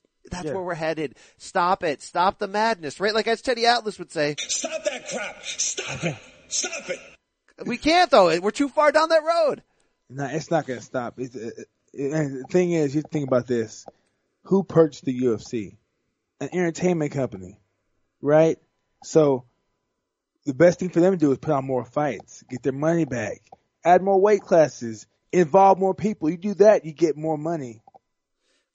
where we're headed. Stop it. Stop the madness, right? Like as Teddy Atlas would say, stop that crap. Stop it. Stop it. We can't though. We're too far down that road. No, it's not going to stop. The thing is, you think about this. Who purchased the UFC? An entertainment company, right? So the best thing for them to do is put on more fights, get their money back, add more weight classes, involve more people. You do that, you get more money.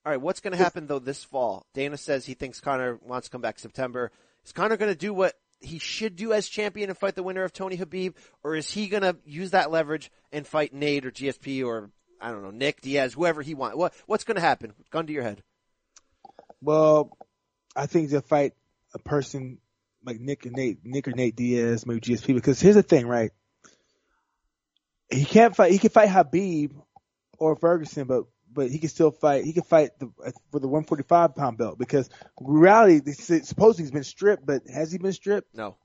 All right, what's going to happen, though, this fall? Dana says he thinks Conor wants to come back September. Is Conor going to do what he should do as champion and fight the winner of Tony Khabib, or is he going to use that leverage and fight Nate or GSP or, I don't know, Nick Diaz, whoever he wants? What's going to happen? Gun to your head. Well, I think they'll fight a person like Nick or Nate Diaz, maybe GSP, because here's the thing, right? He can't fight. He can fight Khabib or Ferguson, but he can still fight. He can fight for the 145 pound belt, because reality, supposedly he's been stripped, but has he been stripped? No.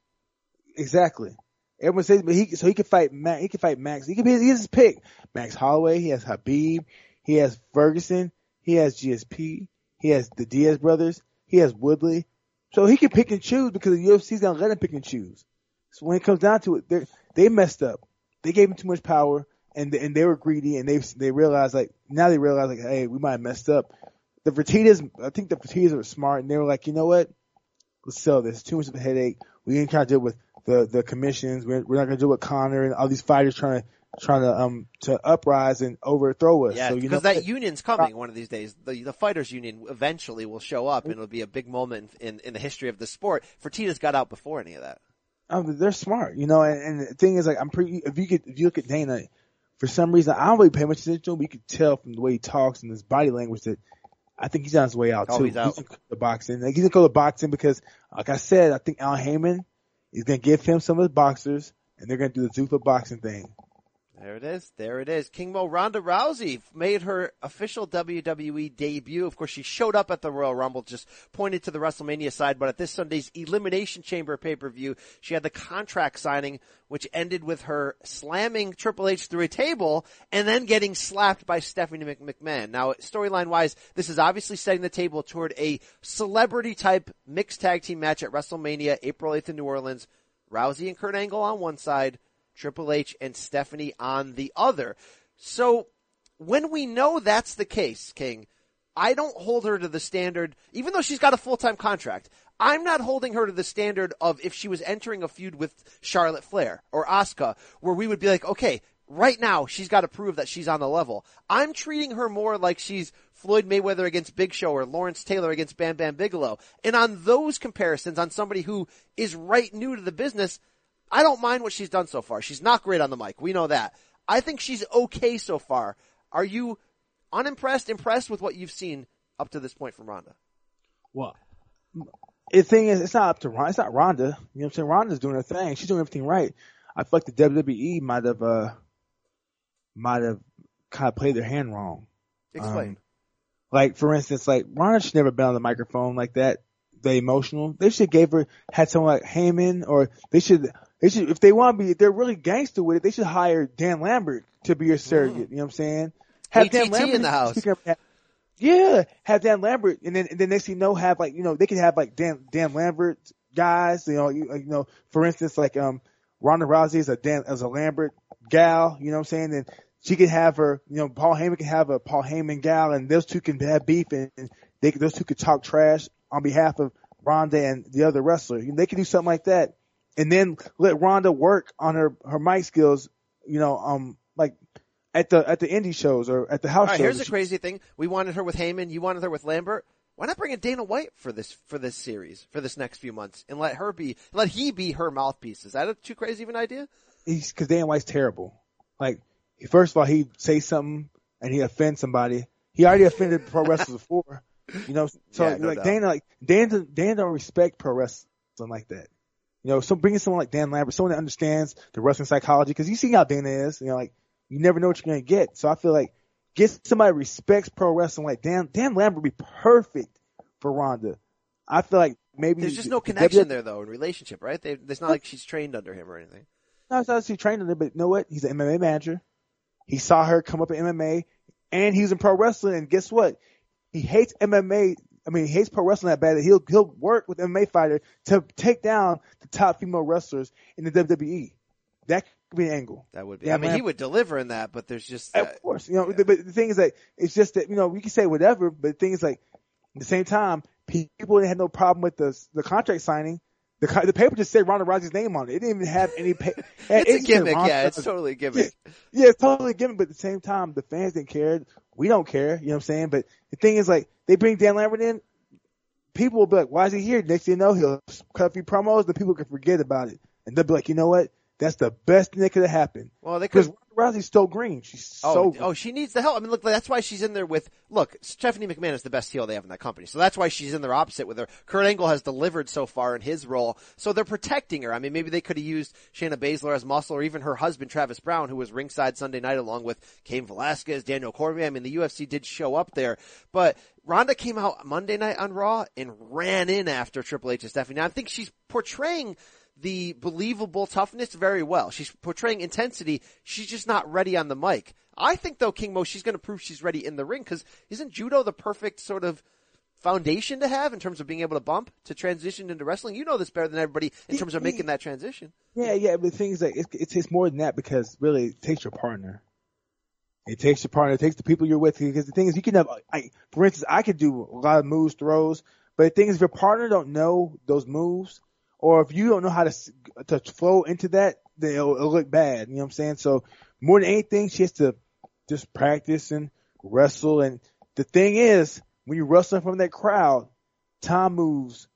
Exactly. Everyone says, but he can fight Max. He can fight Max. He has his pick. Max Holloway. He has Khabib. He has Ferguson. He has GSP. He has the Diaz brothers. He has Woodley. So he can pick and choose, because the UFC's gonna let him pick and choose. So when it comes down to it, they messed up. They gave him too much power, and they were greedy, and they realized, like, now they realize, like, hey, we might have messed up. I think the Fertittas were smart, and they were like, you know what? Let's sell this. Too much of a headache. We ain't trying to deal with the commissions. We're not gonna deal with Connor and all these fighters trying to uprise and overthrow us. Yeah, so, because that union's coming one of these days. The fighters union eventually will show up, and it'll be a big moment in the history of the sport. Fertitta's got out before any of that. They're smart, you know. And the thing is, like, if you look at Dana, for some reason I don't really pay much attention to him, but you can tell from the way he talks and his body language that I think he's on his way out too. He's out. He's gonna go to boxing. Like, he's gonna go to boxing because, like I said, I think Al Heyman is gonna give him some of his boxers, and they're gonna do the Zuffa boxing thing. There it is. There it is. King Mo, Ronda Rousey made her official WWE debut. Of course, she showed up at the Royal Rumble, just pointed to the WrestleMania side, but at this Sunday's Elimination Chamber pay-per-view, she had the contract signing, which ended with her slamming Triple H through a table and then getting slapped by Stephanie McMahon. Now, storyline-wise, this is obviously setting the table toward a celebrity-type mixed tag team match at WrestleMania, April 8th in New Orleans. Rousey and Kurt Angle on one side, Triple H and Stephanie on the other. So when we know that's the case, King, I don't hold her to the standard, even though she's got a full-time contract. I'm not holding her to the standard of if she was entering a feud with Charlotte Flair or Asuka, where we would be like, okay, right now she's got to prove that she's on the level. I'm treating her more like she's Floyd Mayweather against Big Show or Lawrence Taylor against Bam Bam Bigelow. And on those comparisons, on somebody who is right new to the business, I don't mind what she's done so far. She's not great on the mic. We know that. I think she's okay so far. Are you unimpressed, impressed with what you've seen up to this point from Ronda? Well, the thing is, it's not up to Ronda. It's not Ronda. You know what I'm saying? Ronda's doing her thing. She's doing everything right. I feel like the WWE might have kind of played their hand wrong. Explain. Like, for instance, like, Ronda should never been on the microphone like that. They emotional. They should had someone like Heyman, or they should, if they want to be, if they're really gangster with it, they should hire Dan Lambert to be your surrogate. You know what I'm saying? Have ATT Dan Lambert in the house. Have Dan Lambert, and then next thing you know, have, like, you know, they could have, like, Dan Lambert guys. You know, for instance, like, Ronda Rousey is a Lambert gal. You know what I'm saying? And she could have her. You know, Paul Heyman can have a Paul Heyman gal, and those two can have beef, and those two could talk trash on behalf of Ronda and the other wrestler. They could do something like that, and then let Ronda work on her mic skills, you know, like at the indie shows or at the house shows. Here's the crazy thing. We wanted her with Heyman. You wanted her with Lambert. Why not bring in Dana White for this series, for this next few months, and let he be her mouthpiece? Is that too crazy of an idea? Because Dana White's terrible. Like, first of all, he say something and he offends somebody. He already offended pro wrestlers before. You know, so yeah, no doubt. Dan don't respect pro wrestling like that. You know, so bringing someone like Dan Lambert, someone that understands the wrestling psychology, because you see how Dana is. You know, like, you never know what you're gonna get. So I feel like get somebody who respects pro wrestling like Dan Lambert would be perfect for Ronda. I feel like maybe there's just no connection there though in relationship, right? It's not like she's trained under him or anything. No, it's not like she's trained under him, but you know what? He's an MMA manager. He saw her come up in MMA, and he's in pro wrestling. And guess what? He hates MMA. I mean, he hates pro wrestling that bad that he'll work with MMA fighters to take down the top female wrestlers in the WWE. That could be an angle. That would be. Yeah, I mean, he would deliver in that, but there's just that, of course, you know. Yeah. But the thing is, like, it's just that, you know, we can say whatever, but the thing is, like, at the same time, people had no problem with the contract signing. The paper just said Ronda Rousey's name on it. It didn't even have any. It's a gimmick. Yeah, it's totally a gimmick. Yeah, it's totally a gimmick. But at the same time, the fans didn't care. We don't care. You know what I'm saying? But the thing is, like, they bring Dan Lambert in. people will be like, why is he here? Next thing you know, he'll cut a few promos, the people can forget about it. And they'll be like, you know what? That's the best thing that could have happened. Well, because Ronda Rousey's so green. She's so green. Oh, she needs the help. I mean, look, that's why she's in there with, look, Stephanie McMahon is the best heel they have in that company. So that's why she's in there opposite with her. Kurt Angle has delivered so far in his role. So they're protecting her. I mean, maybe they could have used Shayna Baszler as muscle, or even her husband, Travis Brown, who was ringside Sunday night along with Cain Velasquez, Daniel Cormier. I mean, the UFC did show up there, but Ronda came out Monday night on Raw and ran in after Triple H and Stephanie. Now, I think she's portraying the believable toughness very well. She's portraying intensity. She's just not ready on the mic. I think, though, King Mo, she's going to prove she's ready in the ring, because isn't judo the perfect sort of foundation to have in terms of being able to bump, to transition into wrestling? You know this better than everybody in terms of making that transition. Yeah, but the thing is that it takes more than that, because really it takes your partner. It takes your partner. It takes the people you're with, because the thing is you can have – for instance, I could do a lot of moves, throws, but the thing is if your partner don't know those moves – or if you don't know how to flow into that, then it'll look bad. You know what I'm saying? So more than anything, she has to just practice and wrestle. And the thing is, when you're wrestling from that crowd, time moves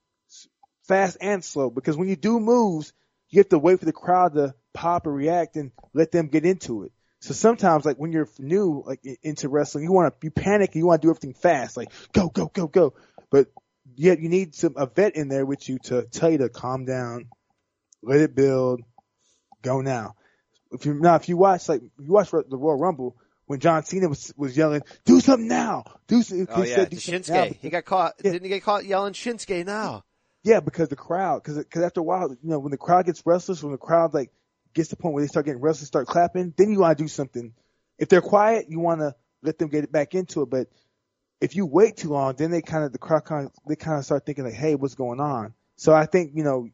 fast and slow. Because when you do moves, you have to wait for the crowd to pop or react and let them get into it. So sometimes, like when you're new, like into wrestling, you panic and you want to do everything fast, like go. But yet you need a vet in there with you to tell you to calm down, let it build, go now. If you watch the Royal Rumble when John Cena was yelling, do something now, do something. Oh yeah, Shinsuke. He got caught. Yeah. Didn't he get caught yelling Shinsuke now? Yeah, because the crowd. Because after a while, you know, when the crowd gets restless, when the crowd like gets to the point where they start getting restless, start clapping, then you want to do something. If they're quiet, you want to let them get it back into it, but if you wait too long, then the crowd start thinking like, hey, what's going on? So I think, you know,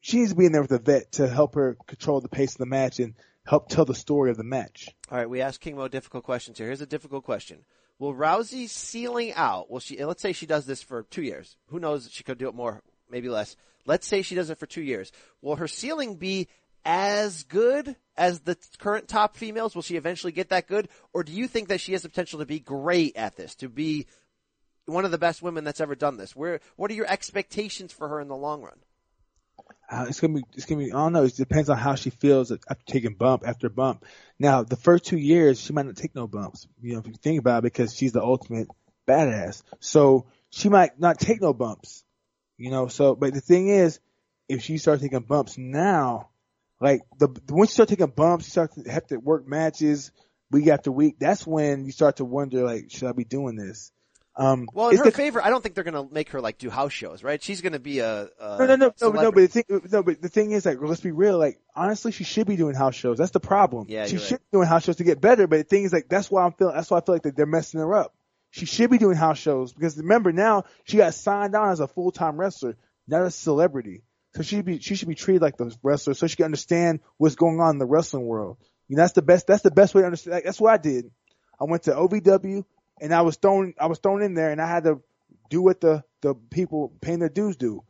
she needs to be in there with a vet to help her control the pace of the match and help tell the story of the match. All right. We asked King Mo difficult questions here. Here's a difficult question. Will Rousey ceiling out? Let's say she does this for 2 years. Who knows? She could do it more, maybe less. Let's say she does it for 2 years. Will her ceiling be as good as the current top females? Will she eventually get that good? Or do you think that she has the potential to be great at this, to be one of the best women that's ever done this? What are your expectations for her in the long run? It's going to be, I don't know. It depends on how she feels after taking bump after bump. Now, the first 2 years, she might not take no bumps, you know, if you think about it, because she's the ultimate badass. So she might not take no bumps, you know, so, but the thing is, if she starts taking bumps now, like once you start taking bumps, you start to have to work matches week after week. That's when you start to wonder, like, should I be doing this? Well, in her favor, I don't think they're gonna make her like do house shows, right? She's gonna be a no. But the thing is, like, let's be real. Like, honestly, she should be doing house shows. That's the problem. Yeah, she should be doing house shows to get better. But the thing is, like, that's why I feel like they're messing her up. She should be doing house shows because remember now she got signed on as a full-time wrestler, not a celebrity. So she should be treated like the wrestler, so she can understand what's going on in the wrestling world. You know, that's the best way to understand. Like, that's what I did. I went to OVW and I was thrown in there and I had to do what the people paying their dues do.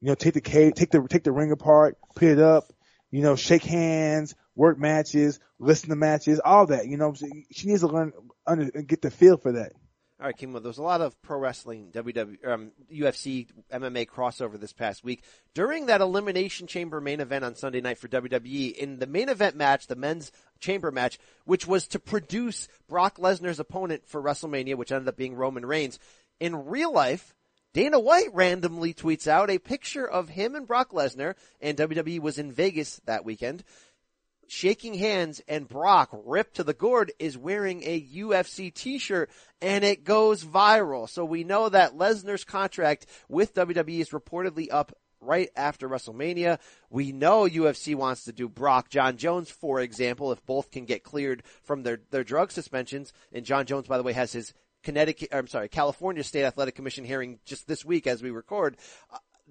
You know, take the cage, take the ring apart, put it up, you know, shake hands, work matches, listen to matches, all that. You know, she needs to learn and get the feel for that. All right, King Mo, there was a lot of pro wrestling, UFC, MMA crossover this past week. During that Elimination Chamber main event on Sunday night for WWE, in the main event match, the men's chamber match, which was to produce Brock Lesnar's opponent for WrestleMania, which ended up being Roman Reigns, in real life, Dana White randomly tweets out a picture of him and Brock Lesnar, and WWE was in Vegas that weekend, shaking hands, and Brock, ripped to the gourd, is wearing a UFC t-shirt, and it goes viral. So we know that Lesnar's contract with WWE is reportedly up right after WrestleMania. We know UFC wants to do Brock, John Jones, for example, if both can get cleared from their drug suspensions. And John Jones, by the way, has his California State Athletic Commission hearing just this week as we record.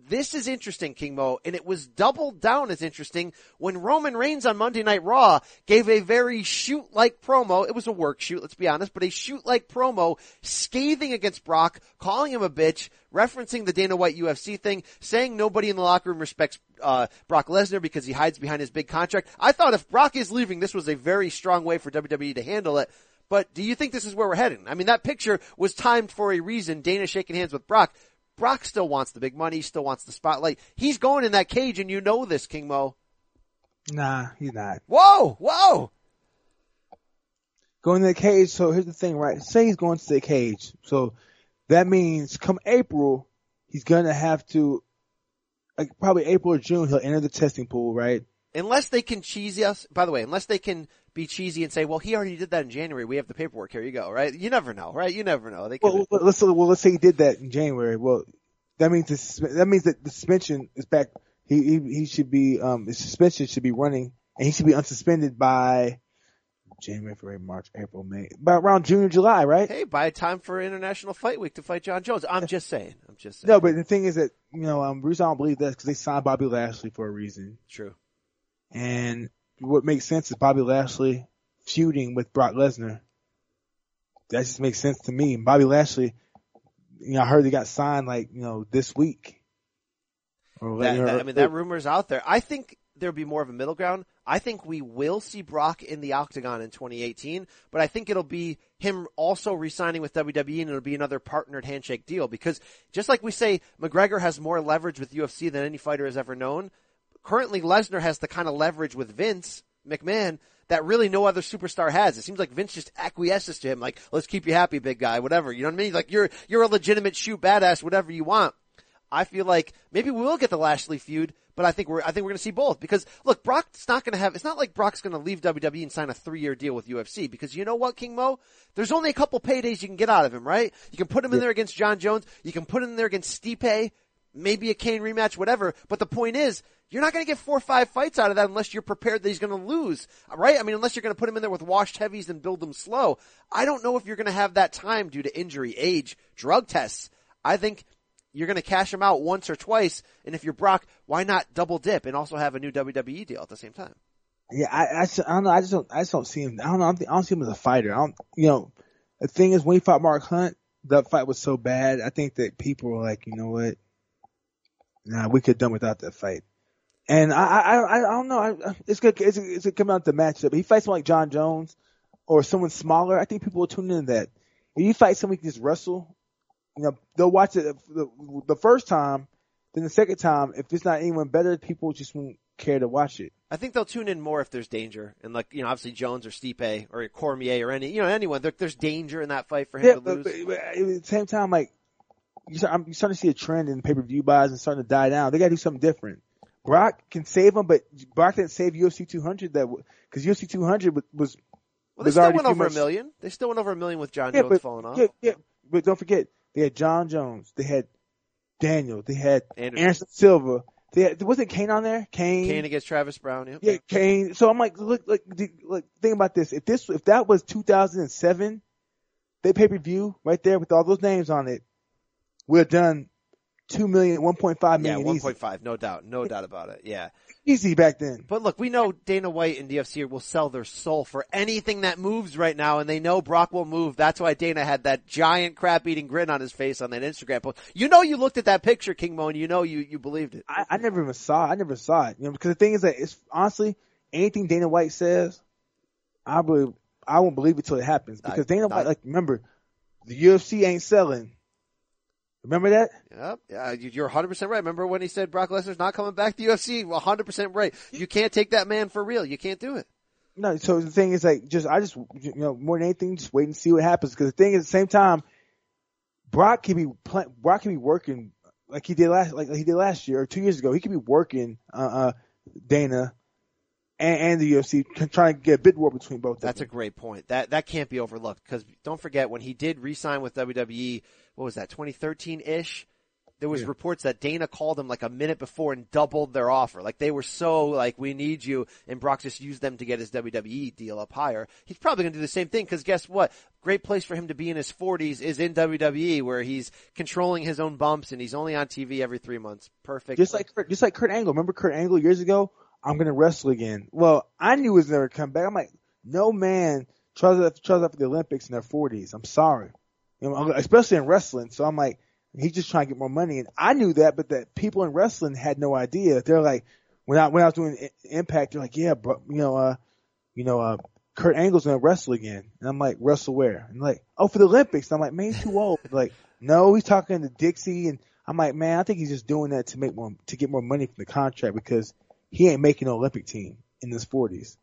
This is interesting, King Mo, and it was doubled down as interesting when Roman Reigns on Monday Night Raw gave a very shoot-like promo. It was a work shoot, let's be honest, but a shoot-like promo scathing against Brock, calling him a bitch, referencing the Dana White UFC thing, saying nobody in the locker room respects Brock Lesnar because he hides behind his big contract. I thought if Brock is leaving, this was a very strong way for WWE to handle it. But do you think this is where we're heading? I mean, that picture was timed for a reason. Dana shaking hands with Brock. Brock still wants the big money. He still wants the spotlight. He's going in that cage, and you know this, King Mo. Nah, he's not. Whoa, whoa. Going to the cage, so here's the thing, right? Say he's going to the cage. So that means come April, he's going to have to, like probably April or June, he'll enter the testing pool, right? Unless they can cheesy us, by the way, unless they can be cheesy and say, well, he already did that in January. We have the paperwork. Here you go, right? You never know, right? You never know. They can, let's say he did that in January. Well, that means that the suspension is back. He should be, his suspension should be running and he should be unsuspended by January, February, March, April, May. By around June or July, right? Hey, by time for International Fight Week to fight John Jones. I'm just saying. No, but the thing is that, you know, reason I don't believe that because they signed Bobby Lashley for a reason. True. And what makes sense is Bobby Lashley feuding with Brock Lesnar. That just makes sense to me. And Bobby Lashley, you know, I heard he got signed like, you know, this week. That rumor's out there. I think there'll be more of a middle ground. I think we will see Brock in the octagon in 2018, but I think it'll be him also re-signing with WWE and it'll be another partnered handshake deal because just like we say, McGregor has more leverage with UFC than any fighter has ever known. Currently, Lesnar has the kind of leverage with Vince McMahon that really no other superstar has. It seems like Vince just acquiesces to him, like, let's keep you happy, big guy, whatever. You know what I mean? Like, you're a legitimate shoot badass, whatever you want. I feel like maybe we will get the Lashley feud, but I think we're going to see both because look, Brock's not going to have, it's not like Brock's going to leave WWE and sign a 3-year deal with UFC because you know what, King Mo? There's only a couple paydays you can get out of him, right? You can put him in there against John Jones. You can put him in there against Stipe, maybe a Kane rematch, whatever. But the point is, you're not going to get 4 or 5 fights out of that unless you're prepared that he's going to lose, right? I mean, unless you're going to put him in there with washed heavies and build him slow. I don't know if you're going to have that time due to injury, age, drug tests. I think you're going to cash him out once or twice. And if you're Brock, why not double dip and also have a new WWE deal at the same time? Yeah, I don't know. I just don't see him. I don't see him as a fighter. The thing is when he fought Mark Hunt, that fight was so bad. I think that people were like, you know what? Nah, we could have done without that fight. And I don't know. It's coming out the matchup. He fights someone like John Jones or someone smaller. I think people will tune into that. If you fight someone who can just wrestle, you know, they'll watch it the first time, then the second time. If it's not anyone better, people just won't care to watch it. I think they'll tune in more if there's danger. And like, you know, obviously Jones or Stipe or Cormier or anyone, there's danger in that fight for him to lose. But at the same time, like, you're starting to see a trend in pay-per-view buys and starting to die down. They got to do something different. Brock can save him, but Brock didn't save UFC 200 because UFC 200 was well, they still went over a million. They still went over $1 million with John Jones falling off. Yeah, but don't forget, they had John Jones. They had Daniel. They had Anderson Silva. Wasn't Kane on there? Kane against Travis Brown. Yep. Yeah, Kane. So I'm like, look, think about this. If that was 2007, they pay-per-view right there with all those names on it, we're done 2 million, 1.5 million. Yeah, 1.5, no doubt about it. Yeah. Easy back then. But look, we know Dana White and DFC will sell their soul for anything that moves right now, and they know Brock will move. That's why Dana had that giant crap-eating grin on his face on that Instagram post. You know you looked at that picture, King Mo, and you know you believed it. I never even saw it. You know, because the thing is that it's honestly, anything Dana White says, I won't believe it till it happens. Because Dana White, like, remember, the UFC ain't selling. Remember that? Yep. You're 100% right. Remember when he said Brock Lesnar's not coming back to UFC? 100% right. You can't take that man for real. You can't do it. No, so the thing is like, more than anything, just wait and see what happens. Cause the thing is at the same time, Brock can be working like he did last year or 2 years ago. He could be working, Dana and the UFC trying to get a bid war between both of them. That's a great point. That can't be overlooked because don't forget when he did re-sign with WWE, what was that, 2013-ish? There was reports that Dana called them like a minute before and doubled their offer. Like they were so like, we need you. And Brock just used them to get his WWE deal up higher. He's probably going to do the same thing because guess what? Great place for him to be in his 40s is in WWE where he's controlling his own bumps and he's only on TV every 3 months. Perfect. Just like Kurt Angle. Remember Kurt Angle years ago? I'm going to wrestle again. Well, I knew he was never come back. I'm like, no man tries after the Olympics in their 40s. I'm sorry. You know, especially in wrestling. So I'm like, he's just trying to get more money. And I knew that, but that people in wrestling had no idea. They're like, when I was doing Impact, they're like, yeah, bro, Kurt Angle's gonna wrestle again. And I'm like, wrestle where? And like, oh, for the Olympics. And I'm like, man, he's too old. Like, no, he's talking to Dixie. And I'm like, man, I think he's just doing that to make more, to get more money from the contract, because he ain't making an Olympic team in his 40s.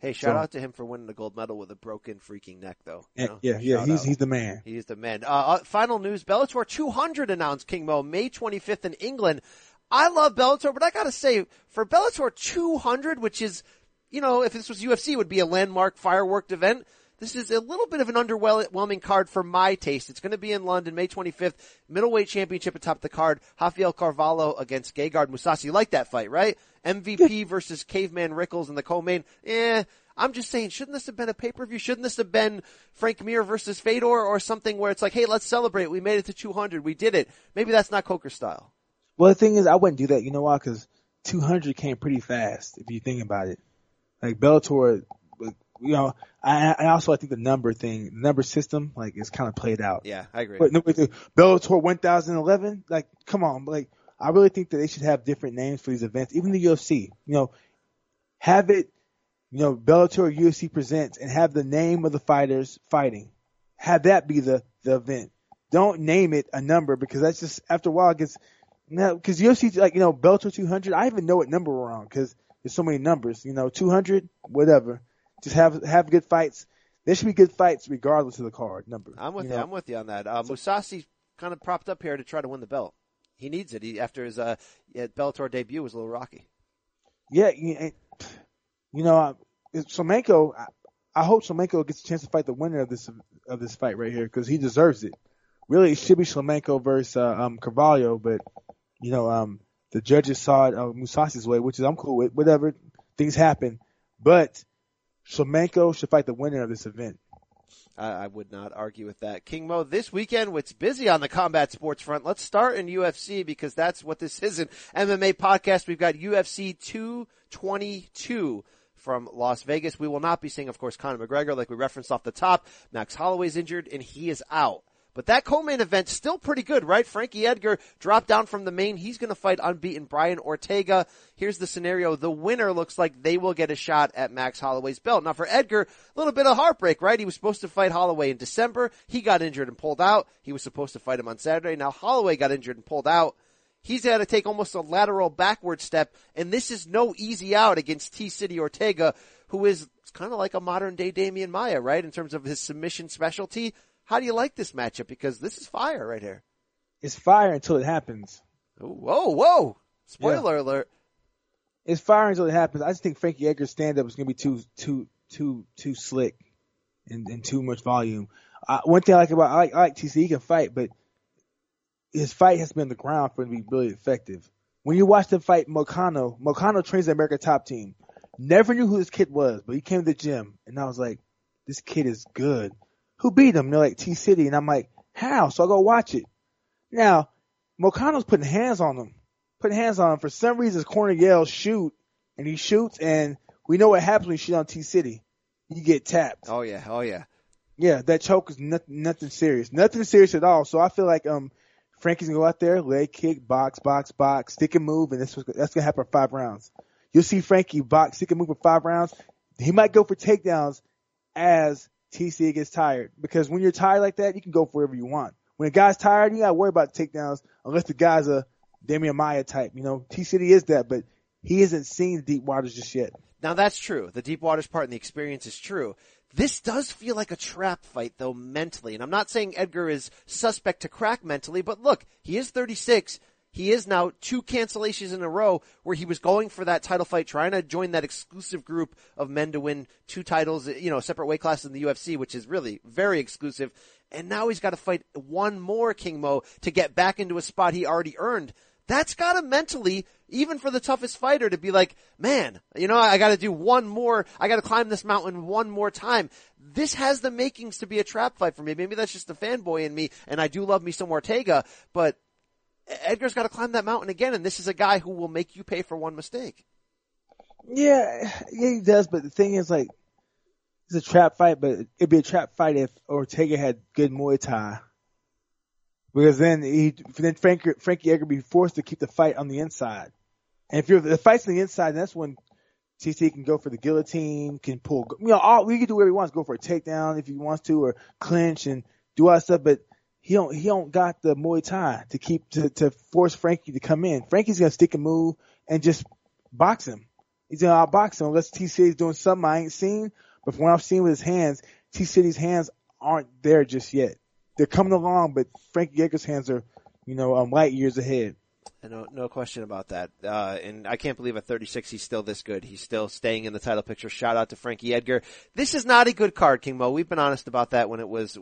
Hey, shout out to him for winning the gold medal with a broken freaking neck, though. He's the man. He's the man. Final news, Bellator 200 announced King Mo May 25th in England. I love Bellator, but I gotta say, for Bellator 200, which is, you know, if this was UFC, it would be a landmark fireworked event. This is a little bit of an underwhelming card for my taste. It's going to be in London, May 25th. Middleweight championship atop the card. Rafael Carvalho against Gegard Mousasi. You like that fight, right? MVP versus Caveman Rickles in the co-main. I'm just saying, shouldn't this have been a pay-per-view? Shouldn't this have been Frank Mir versus Fedor or something where it's like, hey, let's celebrate. We made it to 200. We did it. Maybe that's not Coker style. Well, the thing is, I wouldn't do that. You know why? Because 200 came pretty fast, if you think about it. Like Bellator, you know, I think the number thing, the number system, like, is kind of played out. Yeah, I agree. But Bellator 1011, like, come on. Like, I really think that they should have different names for these events, even the UFC. You know, have it, you know, Bellator UFC Presents, and have the name of the fighters fighting. Have that be the event. Don't name it a number, because that's just, after a while, it gets, because UFC, like, you know, Bellator 200, I even know what number we're on, because there's so many numbers, you know, 200, whatever. Just have good fights. There should be good fights regardless of the card number. I'm with you on that. Mousasi kind of propped up here to try to win the belt. He needs it. After his Bellator debut was a little rocky. Yeah, you know, Somenko. I hope Somenko gets a chance to fight the winner of this fight right here, because he deserves it. Really, it should be Somenko versus Carvalho, but you know, the judges saw it Mousasi's way, which is I'm cool with. Whatever, things happen, but Shlemenko should fight the winner of this event. I would not argue with that. King Mo, this weekend, what's busy on the combat sports front. Let's start in UFC, because that's what this is, an MMA podcast. We've got UFC 222 from Las Vegas. We will not be seeing, of course, Conor McGregor, like we referenced off the top. Max Holloway's injured, and he is out. But that co-main event's still pretty good, right? Frankie Edgar dropped down from the main. He's going to fight unbeaten Brian Ortega. Here's the scenario. The winner looks like they will get a shot at Max Holloway's belt. Now, for Edgar, a little bit of heartbreak, right? He was supposed to fight Holloway in December. He got injured and pulled out. He was supposed to fight him on Saturday. Now, Holloway got injured and pulled out. He's had to take almost a lateral backward step, and this is no easy out against T-City Ortega, who is kind of like a modern-day Damian Maia, right, in terms of his submission specialty. How do you like this matchup? Because this is fire right here. It's fire until it happens. Whoa. Spoiler alert. It's fire until it happens. I just think Frankie Edgar's stand-up is going to be too slick and too much volume. One thing I like about, I like TC, he can fight, but his fight has been on the ground for him to be really effective. When you watch him fight Mokano trains the American Top Team. Never knew who this kid was, but he came to the gym, and I was like, this kid is good. Who beat him? They're like, T-City. And I'm like, how? So I go watch it. Now, Mokano's putting hands on him. For some reason, his corner yells, shoot. And he shoots. And we know what happens when you shoot on T-City. You get tapped. Oh, yeah. Yeah, that choke is nothing serious. Nothing serious at all. So I feel like Frankie's going to go out there, leg kick, box, stick and move. And that's going to happen for 5 rounds. You'll see Frankie box, stick and move for 5 rounds. He might go for takedowns as TC gets tired, because when you're tired like that, you can go for whatever you want. When a guy's tired, you gotta worry about takedowns, unless the guy's a Damian Maia type. You know, T-City is that, but he hasn't seen the deep waters just yet. Now that's true. The deep waters part and the experience is true. This does feel like a trap fight, though, mentally. And I'm not saying Edgar is suspect to crack mentally, but look, he is 36. He is now 2 cancellations in a row where he was going for that title fight, trying to join that exclusive group of men to win 2 titles, you know, separate weight classes in the UFC, which is really very exclusive. And now he's got to fight one more King Mo to get back into a spot he already earned. That's got to mentally, even for the toughest fighter, to be like, man, you know, I got to do one more. I got to climb this mountain one more time. This has the makings to be a trap fight for me. Maybe that's just the fanboy in me, and I do love me some Ortega, but Edgar's got to climb that mountain again, and this is a guy who will make you pay for one mistake. Yeah, he does, but the thing is, like, it's a trap fight, but it'd be a trap fight if Ortega had good Muay Thai. Because then Frankie Edgar would be forced to keep the fight on the inside. And if the fight's on the inside, that's when CC can go for the guillotine, can pull, you know, all, we can do whatever he wants, go for a takedown if he wants to, or clinch and do all that stuff, but he don't got the Muay Thai to keep, to force Frankie to come in. Frankie's gonna stick and move and just box him. He's gonna outbox him unless TC is doing something I ain't seen, but from what I've seen with his hands, TC's hands aren't there just yet. They're coming along, but Frankie Edgar's hands are, you know, light years ahead. No question about that. And I can't believe at 36 he's still this good. He's still staying in the title picture. Shout out to Frankie Edgar. This is not a good card, King Mo. We've been honest about that when it was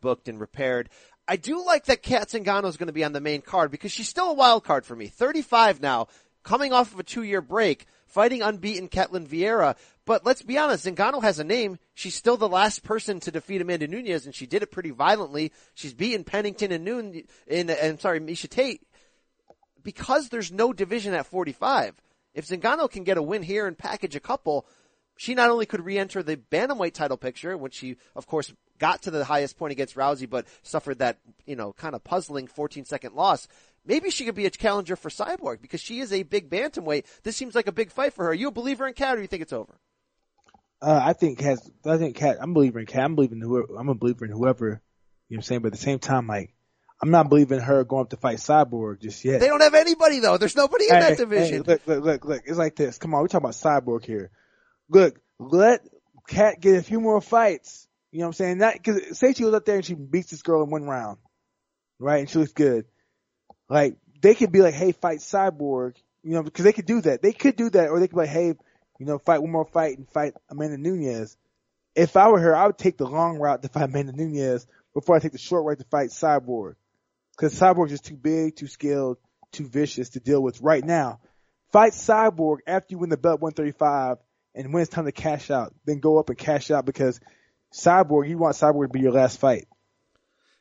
booked and repaired. I do like that Kat Zingano's going to be on the main card because she's still a wild card for me. 35 now, coming off of a 2-year break, fighting unbeaten Ketlin Vieira. But let's be honest, Zingano has a name. She's still the last person to defeat Amanda Nunes, and she did it pretty violently. She's beaten Pennington and Miesha Tate. Because there's no division at 45, if Zingano can get a win here and package a couple, she not only could re-enter the bantamweight title picture, which she, of course, got to the highest point against Rousey, but suffered that, you know, kind of puzzling 14-second loss. Maybe she could be a challenger for Cyborg because she is a big bantamweight. This seems like a big fight for her. Are you a believer in Kat, or you think it's over? I'm a believer in Kat. I'm a believer in whoever, you know what I'm saying? But at the same time, like, I'm not believing her going up to fight Cyborg just yet. They don't have anybody though. There's nobody in that division. Hey, look. It's like this. Come on. We're talking about Cyborg here. Look, let Kat get a few more fights. You know what I'm saying? Not, cause say she was up there and she beats this girl in one round. Right? And she looks good. Like, they could be like, hey, fight Cyborg. You know, because they could do that. They could do that, or they could be like, hey, you know, fight one more fight and fight Amanda Nunes. If I were her, I would take the long route to fight Amanda Nunes before I take the short route to fight Cyborg. Because Cyborg is just too big, too skilled, too vicious to deal with right now. Fight Cyborg after you win the belt 135 and when it's time to cash out. Then go up and cash out because Cyborg, you want Cyborg to be your last fight.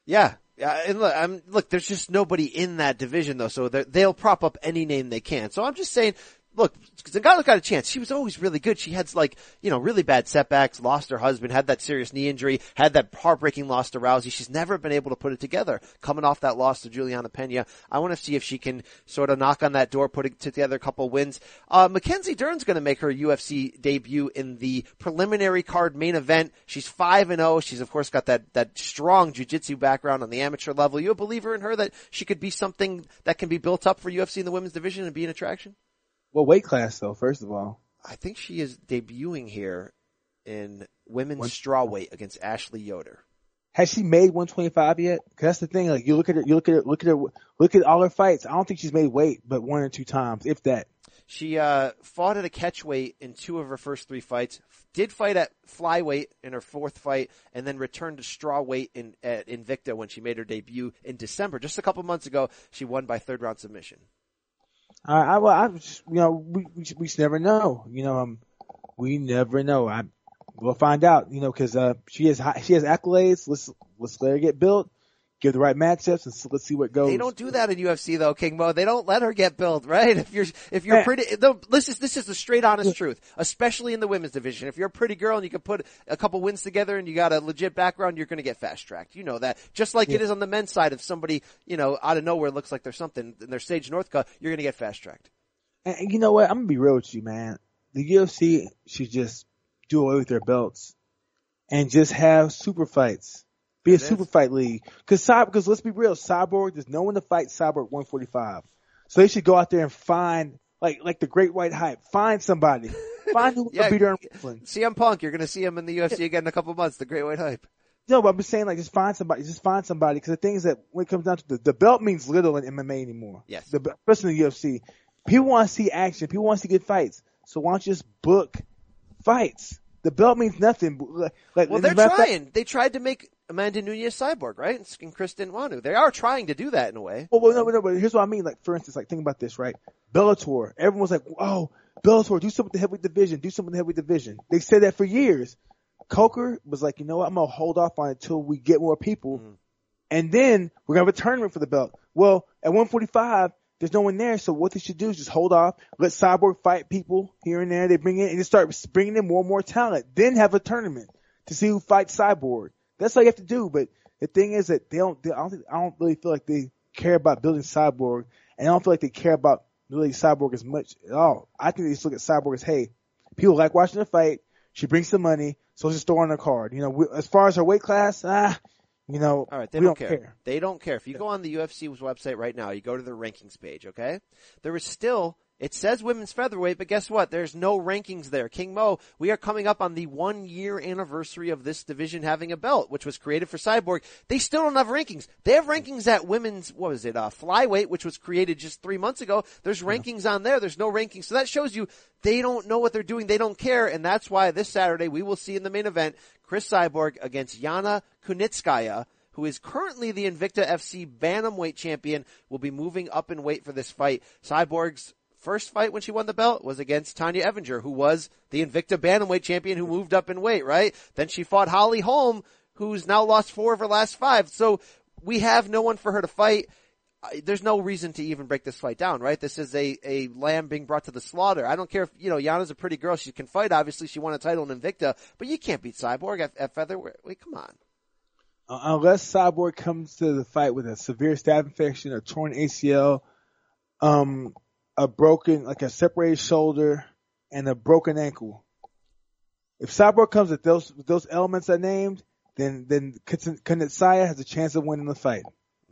Yeah. And look, there's just nobody in that division though, so they'll prop up any name they can. So I'm just saying, look, Zingano got a chance. She was always really good. She had, like, you know, really bad setbacks, lost her husband, had that serious knee injury, had that heartbreaking loss to Rousey. She's never been able to put it together. Coming off that loss to Juliana Pena, I want to see if she can sort of knock on that door, put it together a couple wins. Mackenzie Dern's going to make her UFC debut in the preliminary card main event. She's 5-0. She's, of course, got that strong jiu-jitsu background on the amateur level. You a believer in her that she could be something that can be built up for UFC in the women's division and be an attraction? Well, weight class though, first of all. I think she is debuting here in women's strawweight against Ashley Yoder. Has she made 125 yet? Cause that's the thing, like, you look at all her fights. I don't think she's made weight but one or two times, if that. She, fought at a catchweight in two of her first three fights, did fight at flyweight in her fourth fight, and then returned to strawweight at Invicta when she made her debut in December. Just a couple months ago, she won by third round submission. We just never know. You know, we never know. We'll find out. You know, because she has accolades. Let's let her get built. Give the right matchups, and let's see what goes. They don't do that in UFC though, King Mo. They don't let her get built, right? If you're pretty, this is the straight honest truth, especially in the women's division. If you're a pretty girl and you can put a couple wins together and you got a legit background, you're going to get fast tracked. You know that. Just like it is on the men's side, if somebody, you know, out of nowhere looks like there's something and they're Sage Northcutt, you're going to get fast tracked. And you know what? I'm gonna be real with you, man. The UFC should just do away with their belts and just have super fights. Be a super fight league. Because let's be real, Cyborg, there's no one to fight Cyborg 145. So they should go out there and find, like the Great White Hype, find somebody. Find who will be there in wrestling. CM Punk, you're going to see him in the UFC again in a couple months, the Great White Hype. No, but I'm just saying, like, just find somebody. Because the thing is that when it comes down to the belt means little in MMA anymore. Yes. Especially in the UFC. People want to see action. People want to see good fights. So why don't you just book fights? The belt means nothing. Well, they're trying. They tried to make Amanda Nunes Cyborg, right? And Chris didn't want to. They are trying to do that in a way. Well, no, but here's what I mean. Like, for instance, like, think about this, right? Bellator. Everyone's like, oh, Bellator, do something with the heavyweight division. Do something with the heavyweight division. They said that for years. Coker was like, you know what? I'm going to hold off on it until we get more people. Mm-hmm. And then we're going to have a tournament for the belt. Well, at 145, there's no one there. So what they should do is just hold off. Let Cyborg fight people here and there. They bring in and just start bringing in more and more talent. Then have a tournament to see who fights Cyborg. That's all you have to do, but the thing is that I don't really feel like they care about building Cyborg, and I don't feel like they care about really Cyborg as much at all. I think they just look at Cyborg as, hey, People like watching the fight. She brings some money, so just throw on her card. You know, as far as her weight class, you know, all right, they don't care. They don't care. If you go on the UFC's website right now, you go to the rankings page, okay? There is still, it says women's featherweight, but guess what? There's no rankings there. King Mo, we are coming up on the 1 year anniversary of this division having a belt, which was created for Cyborg. They still don't have rankings. They have rankings at women's, what was it, flyweight, which was created just 3 months ago. There's rankings on there. There's no rankings. So that shows you they don't know what they're doing. They don't care. And that's why this Saturday we will see in the main event Chris Cyborg against Yana Kunitskaya, who is currently the Invicta FC bantamweight champion, will be moving up in weight for this fight. Cyborg's first fight when she won the belt was against Tanya Evinger, who was the Invicta bantamweight champion who moved up in weight, right? Then she fought Holly Holm, who's now lost 4 of her last 5. So we have no one for her to fight. There's no reason to even break this fight down, right? This is a lamb being brought to the slaughter. I don't care if, you know, Yana's a pretty girl. She can fight, obviously. She won a title in Invicta. But you can't beat Cyborg at featherweight. Wait, come on. Unless Cyborg comes to the fight with a severe stab infection, a torn ACL, a broken, like a separated shoulder and a broken ankle. If Cyborg comes with those elements I named, then Kunitskaya has a chance of winning the fight.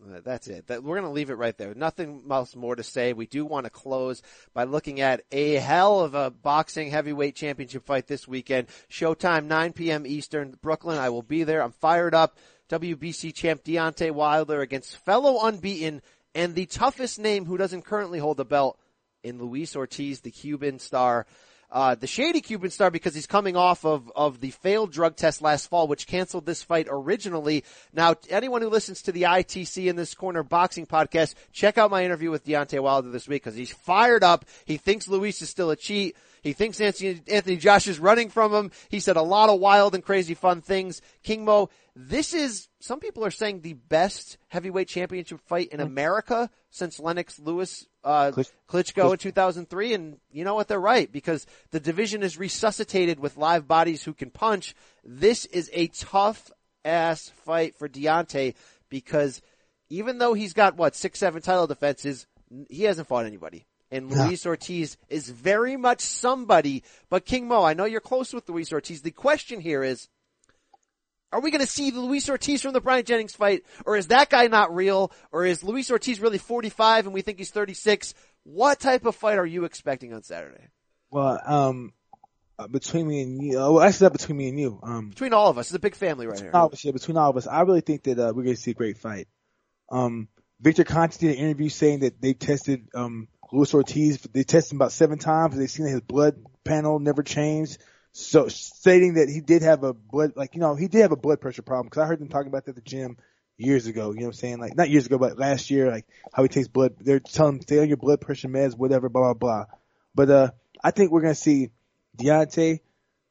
That's it. We're going to leave it right there. Nothing else more to say. We do want to close by looking at a hell of a boxing heavyweight championship fight this weekend. Showtime, 9 p.m. Eastern, Brooklyn. I will be there. I'm fired up. WBC champ Deontay Wilder against fellow unbeaten and the toughest name who doesn't currently hold the belt, in Luis Ortiz, the Cuban star, the shady Cuban star, because he's coming off of the failed drug test last fall, which canceled this fight originally. Now, anyone who listens to the ITC In This Corner boxing podcast, check out my interview with Deontay Wilder this week, because he's fired up. He thinks Luis is still a cheat. He thinks Anthony Josh is running from him. He said a lot of wild and crazy fun things. King Mo, this is, some people are saying, the best heavyweight championship fight in America since Lennox Lewis, Klitschko in 2003. And you know what? They're right, because the division is resuscitated with live bodies who can punch. This is a tough ass fight for Deontay, because even though he's got, what, 6-7 title defenses, he hasn't fought anybody. And Luis Ortiz is very much somebody. But King Mo, I know you're close with Luis Ortiz. The question here is, are we going to see the Luis Ortiz from the Brian Jennings fight? Or is that guy not real? Or is Luis Ortiz really 45 and we think he's 36? What type of fight are you expecting on Saturday? Well, between me and you, well, actually not between me and you. Between all of us. It's a big family right here. Between all of us. I really think that we're going to see a great fight. Victor Conti did an interview saying that they tested Luis Ortiz, they tested him about 7 times. They've seen that his blood panel never changed. So stating that he did have a blood, like, you know, he did have a blood pressure problem. Cause I heard them talking about that at the gym years ago. You know what I'm saying? Like, not years ago, but last year, like how he takes blood. They're telling him stay on your blood pressure meds, whatever, blah, blah, blah. But, I think we're going to see Deontay,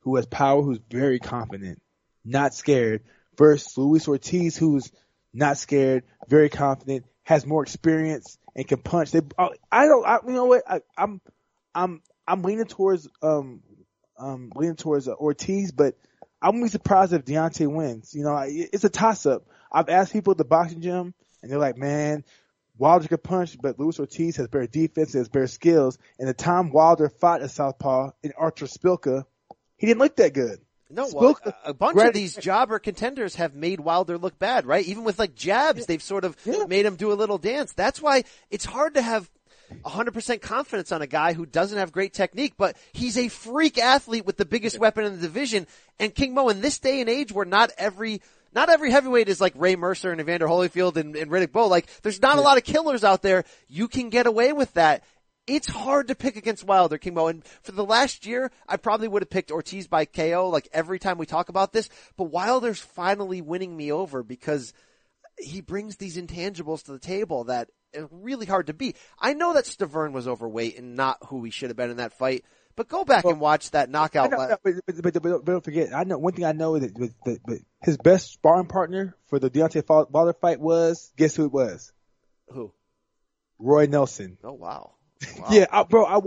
who has power, who's very confident, not scared, versus Luis Ortiz, who's not scared, very confident, has more experience, and can punch. You know what? I'm leaning towards Ortiz, but I wouldn't be surprised if Deontay wins. You know, it's a toss up. I've asked people at the boxing gym, and they're like, "Man, Wilder can punch, but Luis Ortiz has better defense, has better skills." And the time Wilder fought a southpaw in Artur Spilka, he didn't look that good. No, well, a bunch of these jobber contenders have made Wilder look bad, right? Even with like jabs, they've sort of made him do a little dance. That's why it's hard to have 100% confidence on a guy who doesn't have great technique, but he's a freak athlete with the biggest weapon in the division. And King Mo, in this day and age where not every heavyweight is like Ray Mercer and Evander Holyfield and Riddick Bowe, like there's not a lot of killers out there. You can get away with that. It's hard to pick against Wilder, King Mo, and for the last year, I probably would have picked Ortiz by KO like every time we talk about this, but Wilder's finally winning me over because he brings these intangibles to the table that are really hard to beat. I know that Stavern was overweight and not who he should have been in that fight, but go back and watch that knockout. But don't forget, I know one thing I know is that his best sparring partner for the Deontay Wilder fight was, guess who it was? Who? Roy Nelson. Oh, wow. Wow. Yeah, I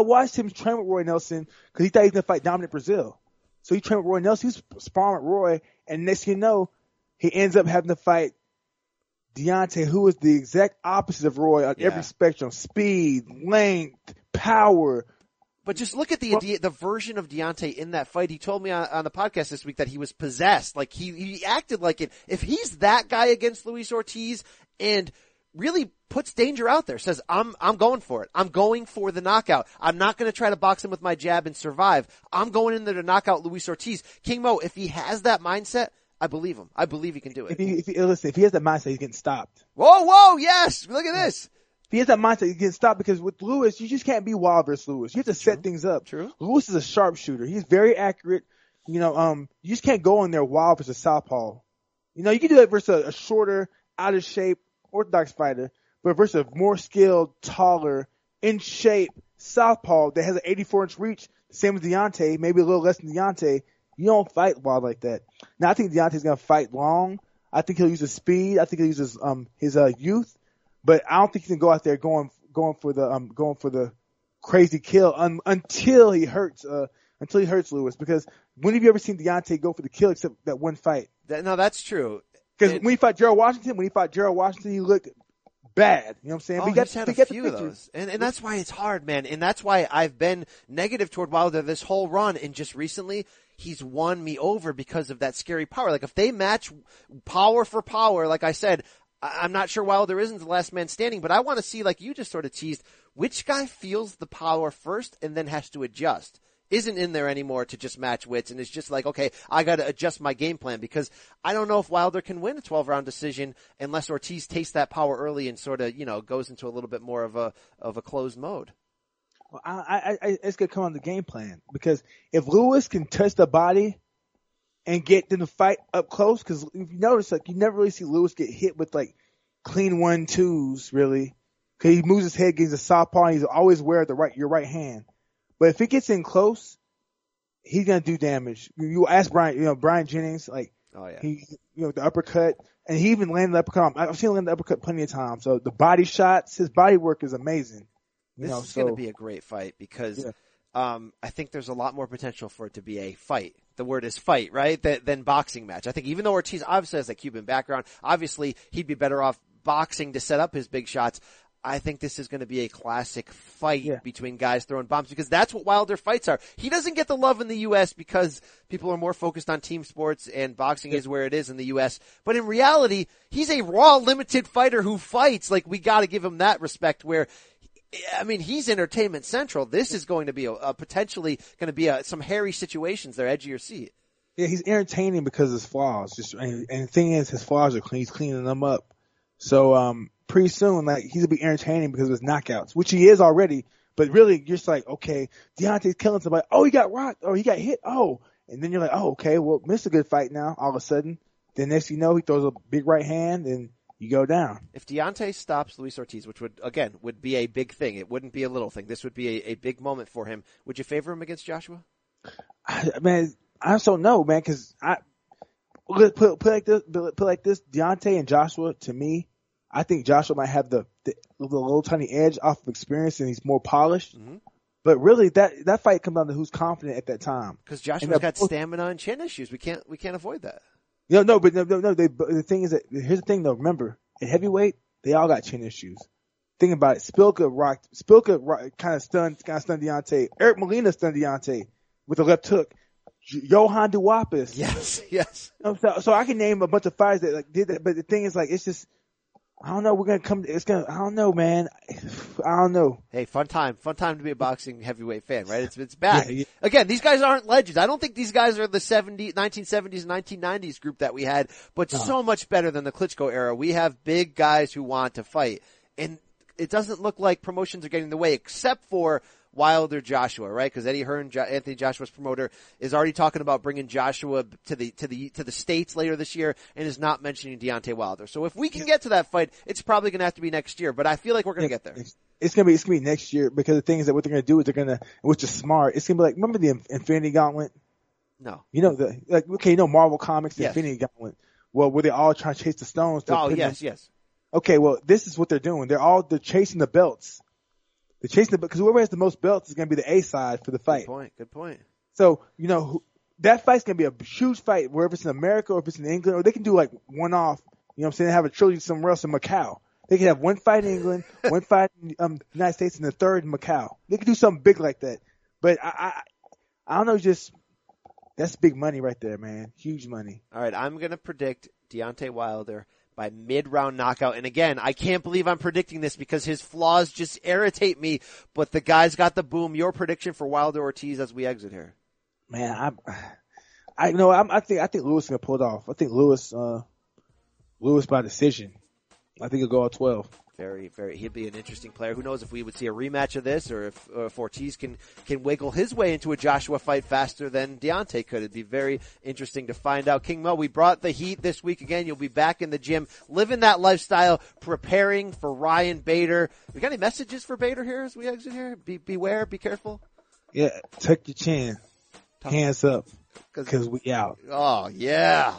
watched him train with Roy Nelson because he thought he was going to fight Dominic Brazil. So he trained with Roy Nelson. He was sparring with Roy, and next thing you know, he ends up having to fight Deontay, who is the exact opposite of Roy on every spectrum. Speed, length, power, But just look at the version of Deontay in that fight. He told me on the podcast this week that he was possessed. Like he acted like it. If he's that guy against Luis Ortiz and really puts danger out there, says, I'm going for it. I'm going for the knockout. I'm not going to try to box him with my jab and survive. I'm going in there to knock out Luis Ortiz. King Mo, if he has that mindset, I believe him. I believe he can do it. If he has that mindset, he's getting stopped. Whoa, yes. Look at this. He has that mindset to get stopped because with Lewis, you just can't be wild versus Lewis. You have to set things up. True. Lewis is a sharpshooter. He's very accurate. You know, you just can't go in there wild versus southpaw. You know, you can do that versus a shorter, out of shape, orthodox fighter, but versus a more skilled, taller, in shape southpaw that has an 84-inch reach, same as Deontay, maybe a little less than Deontay. You don't fight wild like that. Now, I think Deontay's going to fight long. I think he'll use his speed. I think he'll use his youth. But I don't think he can go out there going for the crazy kill until he hurts Lewis. Because when have you ever seen Deontay go for the kill except that one fight? No, that's true. Because when he fought Gerald Washington, he looked bad. You know what I'm saying? Oh, he's had a few of those. And that's why it's hard, man. And that's why I've been negative toward Wilder this whole run. And just recently, he's won me over because of that scary power. Like, if they match power for power, like I said, I'm not sure Wilder isn't the last man standing, but I want to see, like you just sort of teased, which guy feels the power first and then has to adjust, isn't in there anymore to just match wits, and is just like, okay, I got to adjust my game plan, because I don't know if Wilder can win a 12-round decision unless Ortiz tastes that power early and sort of, you know, goes into a little bit more of a closed mode. Well, it's going to come on the game plan, because if Lewis can touch the body and get them to fight up close, because if you notice, like, you never really see Lewis get hit with, like, clean 1-2s, really. Because he moves his head, gives a southpaw, and he's always aware of your right hand. But if it gets in close, he's going to do damage. You ask Brian Jennings, like, oh, yeah. He the uppercut, and he even landed the uppercut. I've seen him land the uppercut plenty of times. So the body shots, his body work is amazing. This is going to be a great fight, because yeah. I think there's a lot more potential for it to be a fight. The word is fight, right? Than boxing match. I think even though Ortiz obviously has a Cuban background, obviously he'd be better off boxing to set up his big shots. I think this is going to be a classic fight between guys throwing bombs, because that's what Wilder fights are. He doesn't get the love in the U.S. because people are more focused on team sports, and boxing is where it is in the U.S. But in reality, he's a raw, limited fighter who fights. Like, we got to give him that respect, where I mean, he's Entertainment Central. This is going to be potentially going to be some hairy situations there, edge of your seat. Yeah, he's entertaining because of his flaws. And the thing is, his flaws are clean. He's cleaning them up. So pretty soon, like, he's going to be entertaining because of his knockouts, which he is already. But really, you're just like, okay, Deontay's killing somebody. Oh, he got rocked. Oh, he got hit. Oh. And then you're like, oh, okay, well, missed a good fight now all of a sudden. Then next you know, he throws a big right hand and you go down. If Deontay stops Luis Ortiz, which would be a big thing. It wouldn't be a little thing. This would be a big moment for him. Would you favor him against Joshua? I just don't know, man, because put like this, Deontay and Joshua, to me, I think Joshua might have the little tiny edge off of experience, and he's more polished. Mm-hmm. But really, that fight comes down to who's confident at that time. Because Joshua's got stamina and chin issues. We can't avoid that. No. The thing is that here's the thing though. Remember, at heavyweight, they all got chin issues. Think about it. Spilka kind of stunned Deontay. Eric Molina stunned Deontay with a left hook. Johan Duapis. Yes. So I can name a bunch of fighters that like did that. But the thing is, like, it's just, I don't know. I don't know, man. I don't know. Hey, fun time to be a boxing heavyweight fan, right? It's bad. Yeah. Again, these guys aren't legends. I don't think these guys are the 1970s and 1990s group that we had, but so much better than the Klitschko era. We have big guys who want to fight, and it doesn't look like promotions are getting in the way, except for Wilder Joshua, right? Because Eddie Hearn, Anthony Joshua's promoter, is already talking about bringing Joshua to the States later this year, and is not mentioning Deontay Wilder. So if we can get to that fight, it's probably going to have to be next year. But I feel like we're going to get there. It's going to be next year, because the thing is that what they're going to do is which is smart. It's going to be like, remember the Infinity Gauntlet? No, you know Marvel Comics, the Infinity Gauntlet. Well, were they all trying to chase the stones? Yes. Okay, well, this is what they're doing. They're chasing the belts. They're chasing the, because whoever has the most belts is going to be the A side for the fight. Good point. So, you know, that fight's going to be a huge fight, wherever it's in America or if it's in England, or they can do like one off, you know what I'm saying? They have a trilogy somewhere else in Macau. They can have one fight in England, one fight in the United States, and the third in Macau. They can do something big like that. But I don't know, just that's big money right there, man. Huge money. All right, I'm going to predict Deontay Wilder by mid-round knockout. And again, I can't believe I'm predicting this because his flaws just irritate me. But the guy's got the boom. Your prediction for Wilder Ortiz as we exit here. Man, I think Lewis is going to pull it off. I think Lewis by decision. I think he'll go all 12. Very, very. He'd be an interesting player. Who knows if we would see a rematch of this, or if Ortiz can wiggle his way into a Joshua fight faster than Deontay could. It'd be very interesting to find out. King Mo, we brought the heat this week again. You'll be back in the gym, living that lifestyle, preparing for Ryan Bader. We got any messages for Bader here as we exit here? Beware, be careful. Yeah, tuck your chin, hands up, because we out. Oh yeah.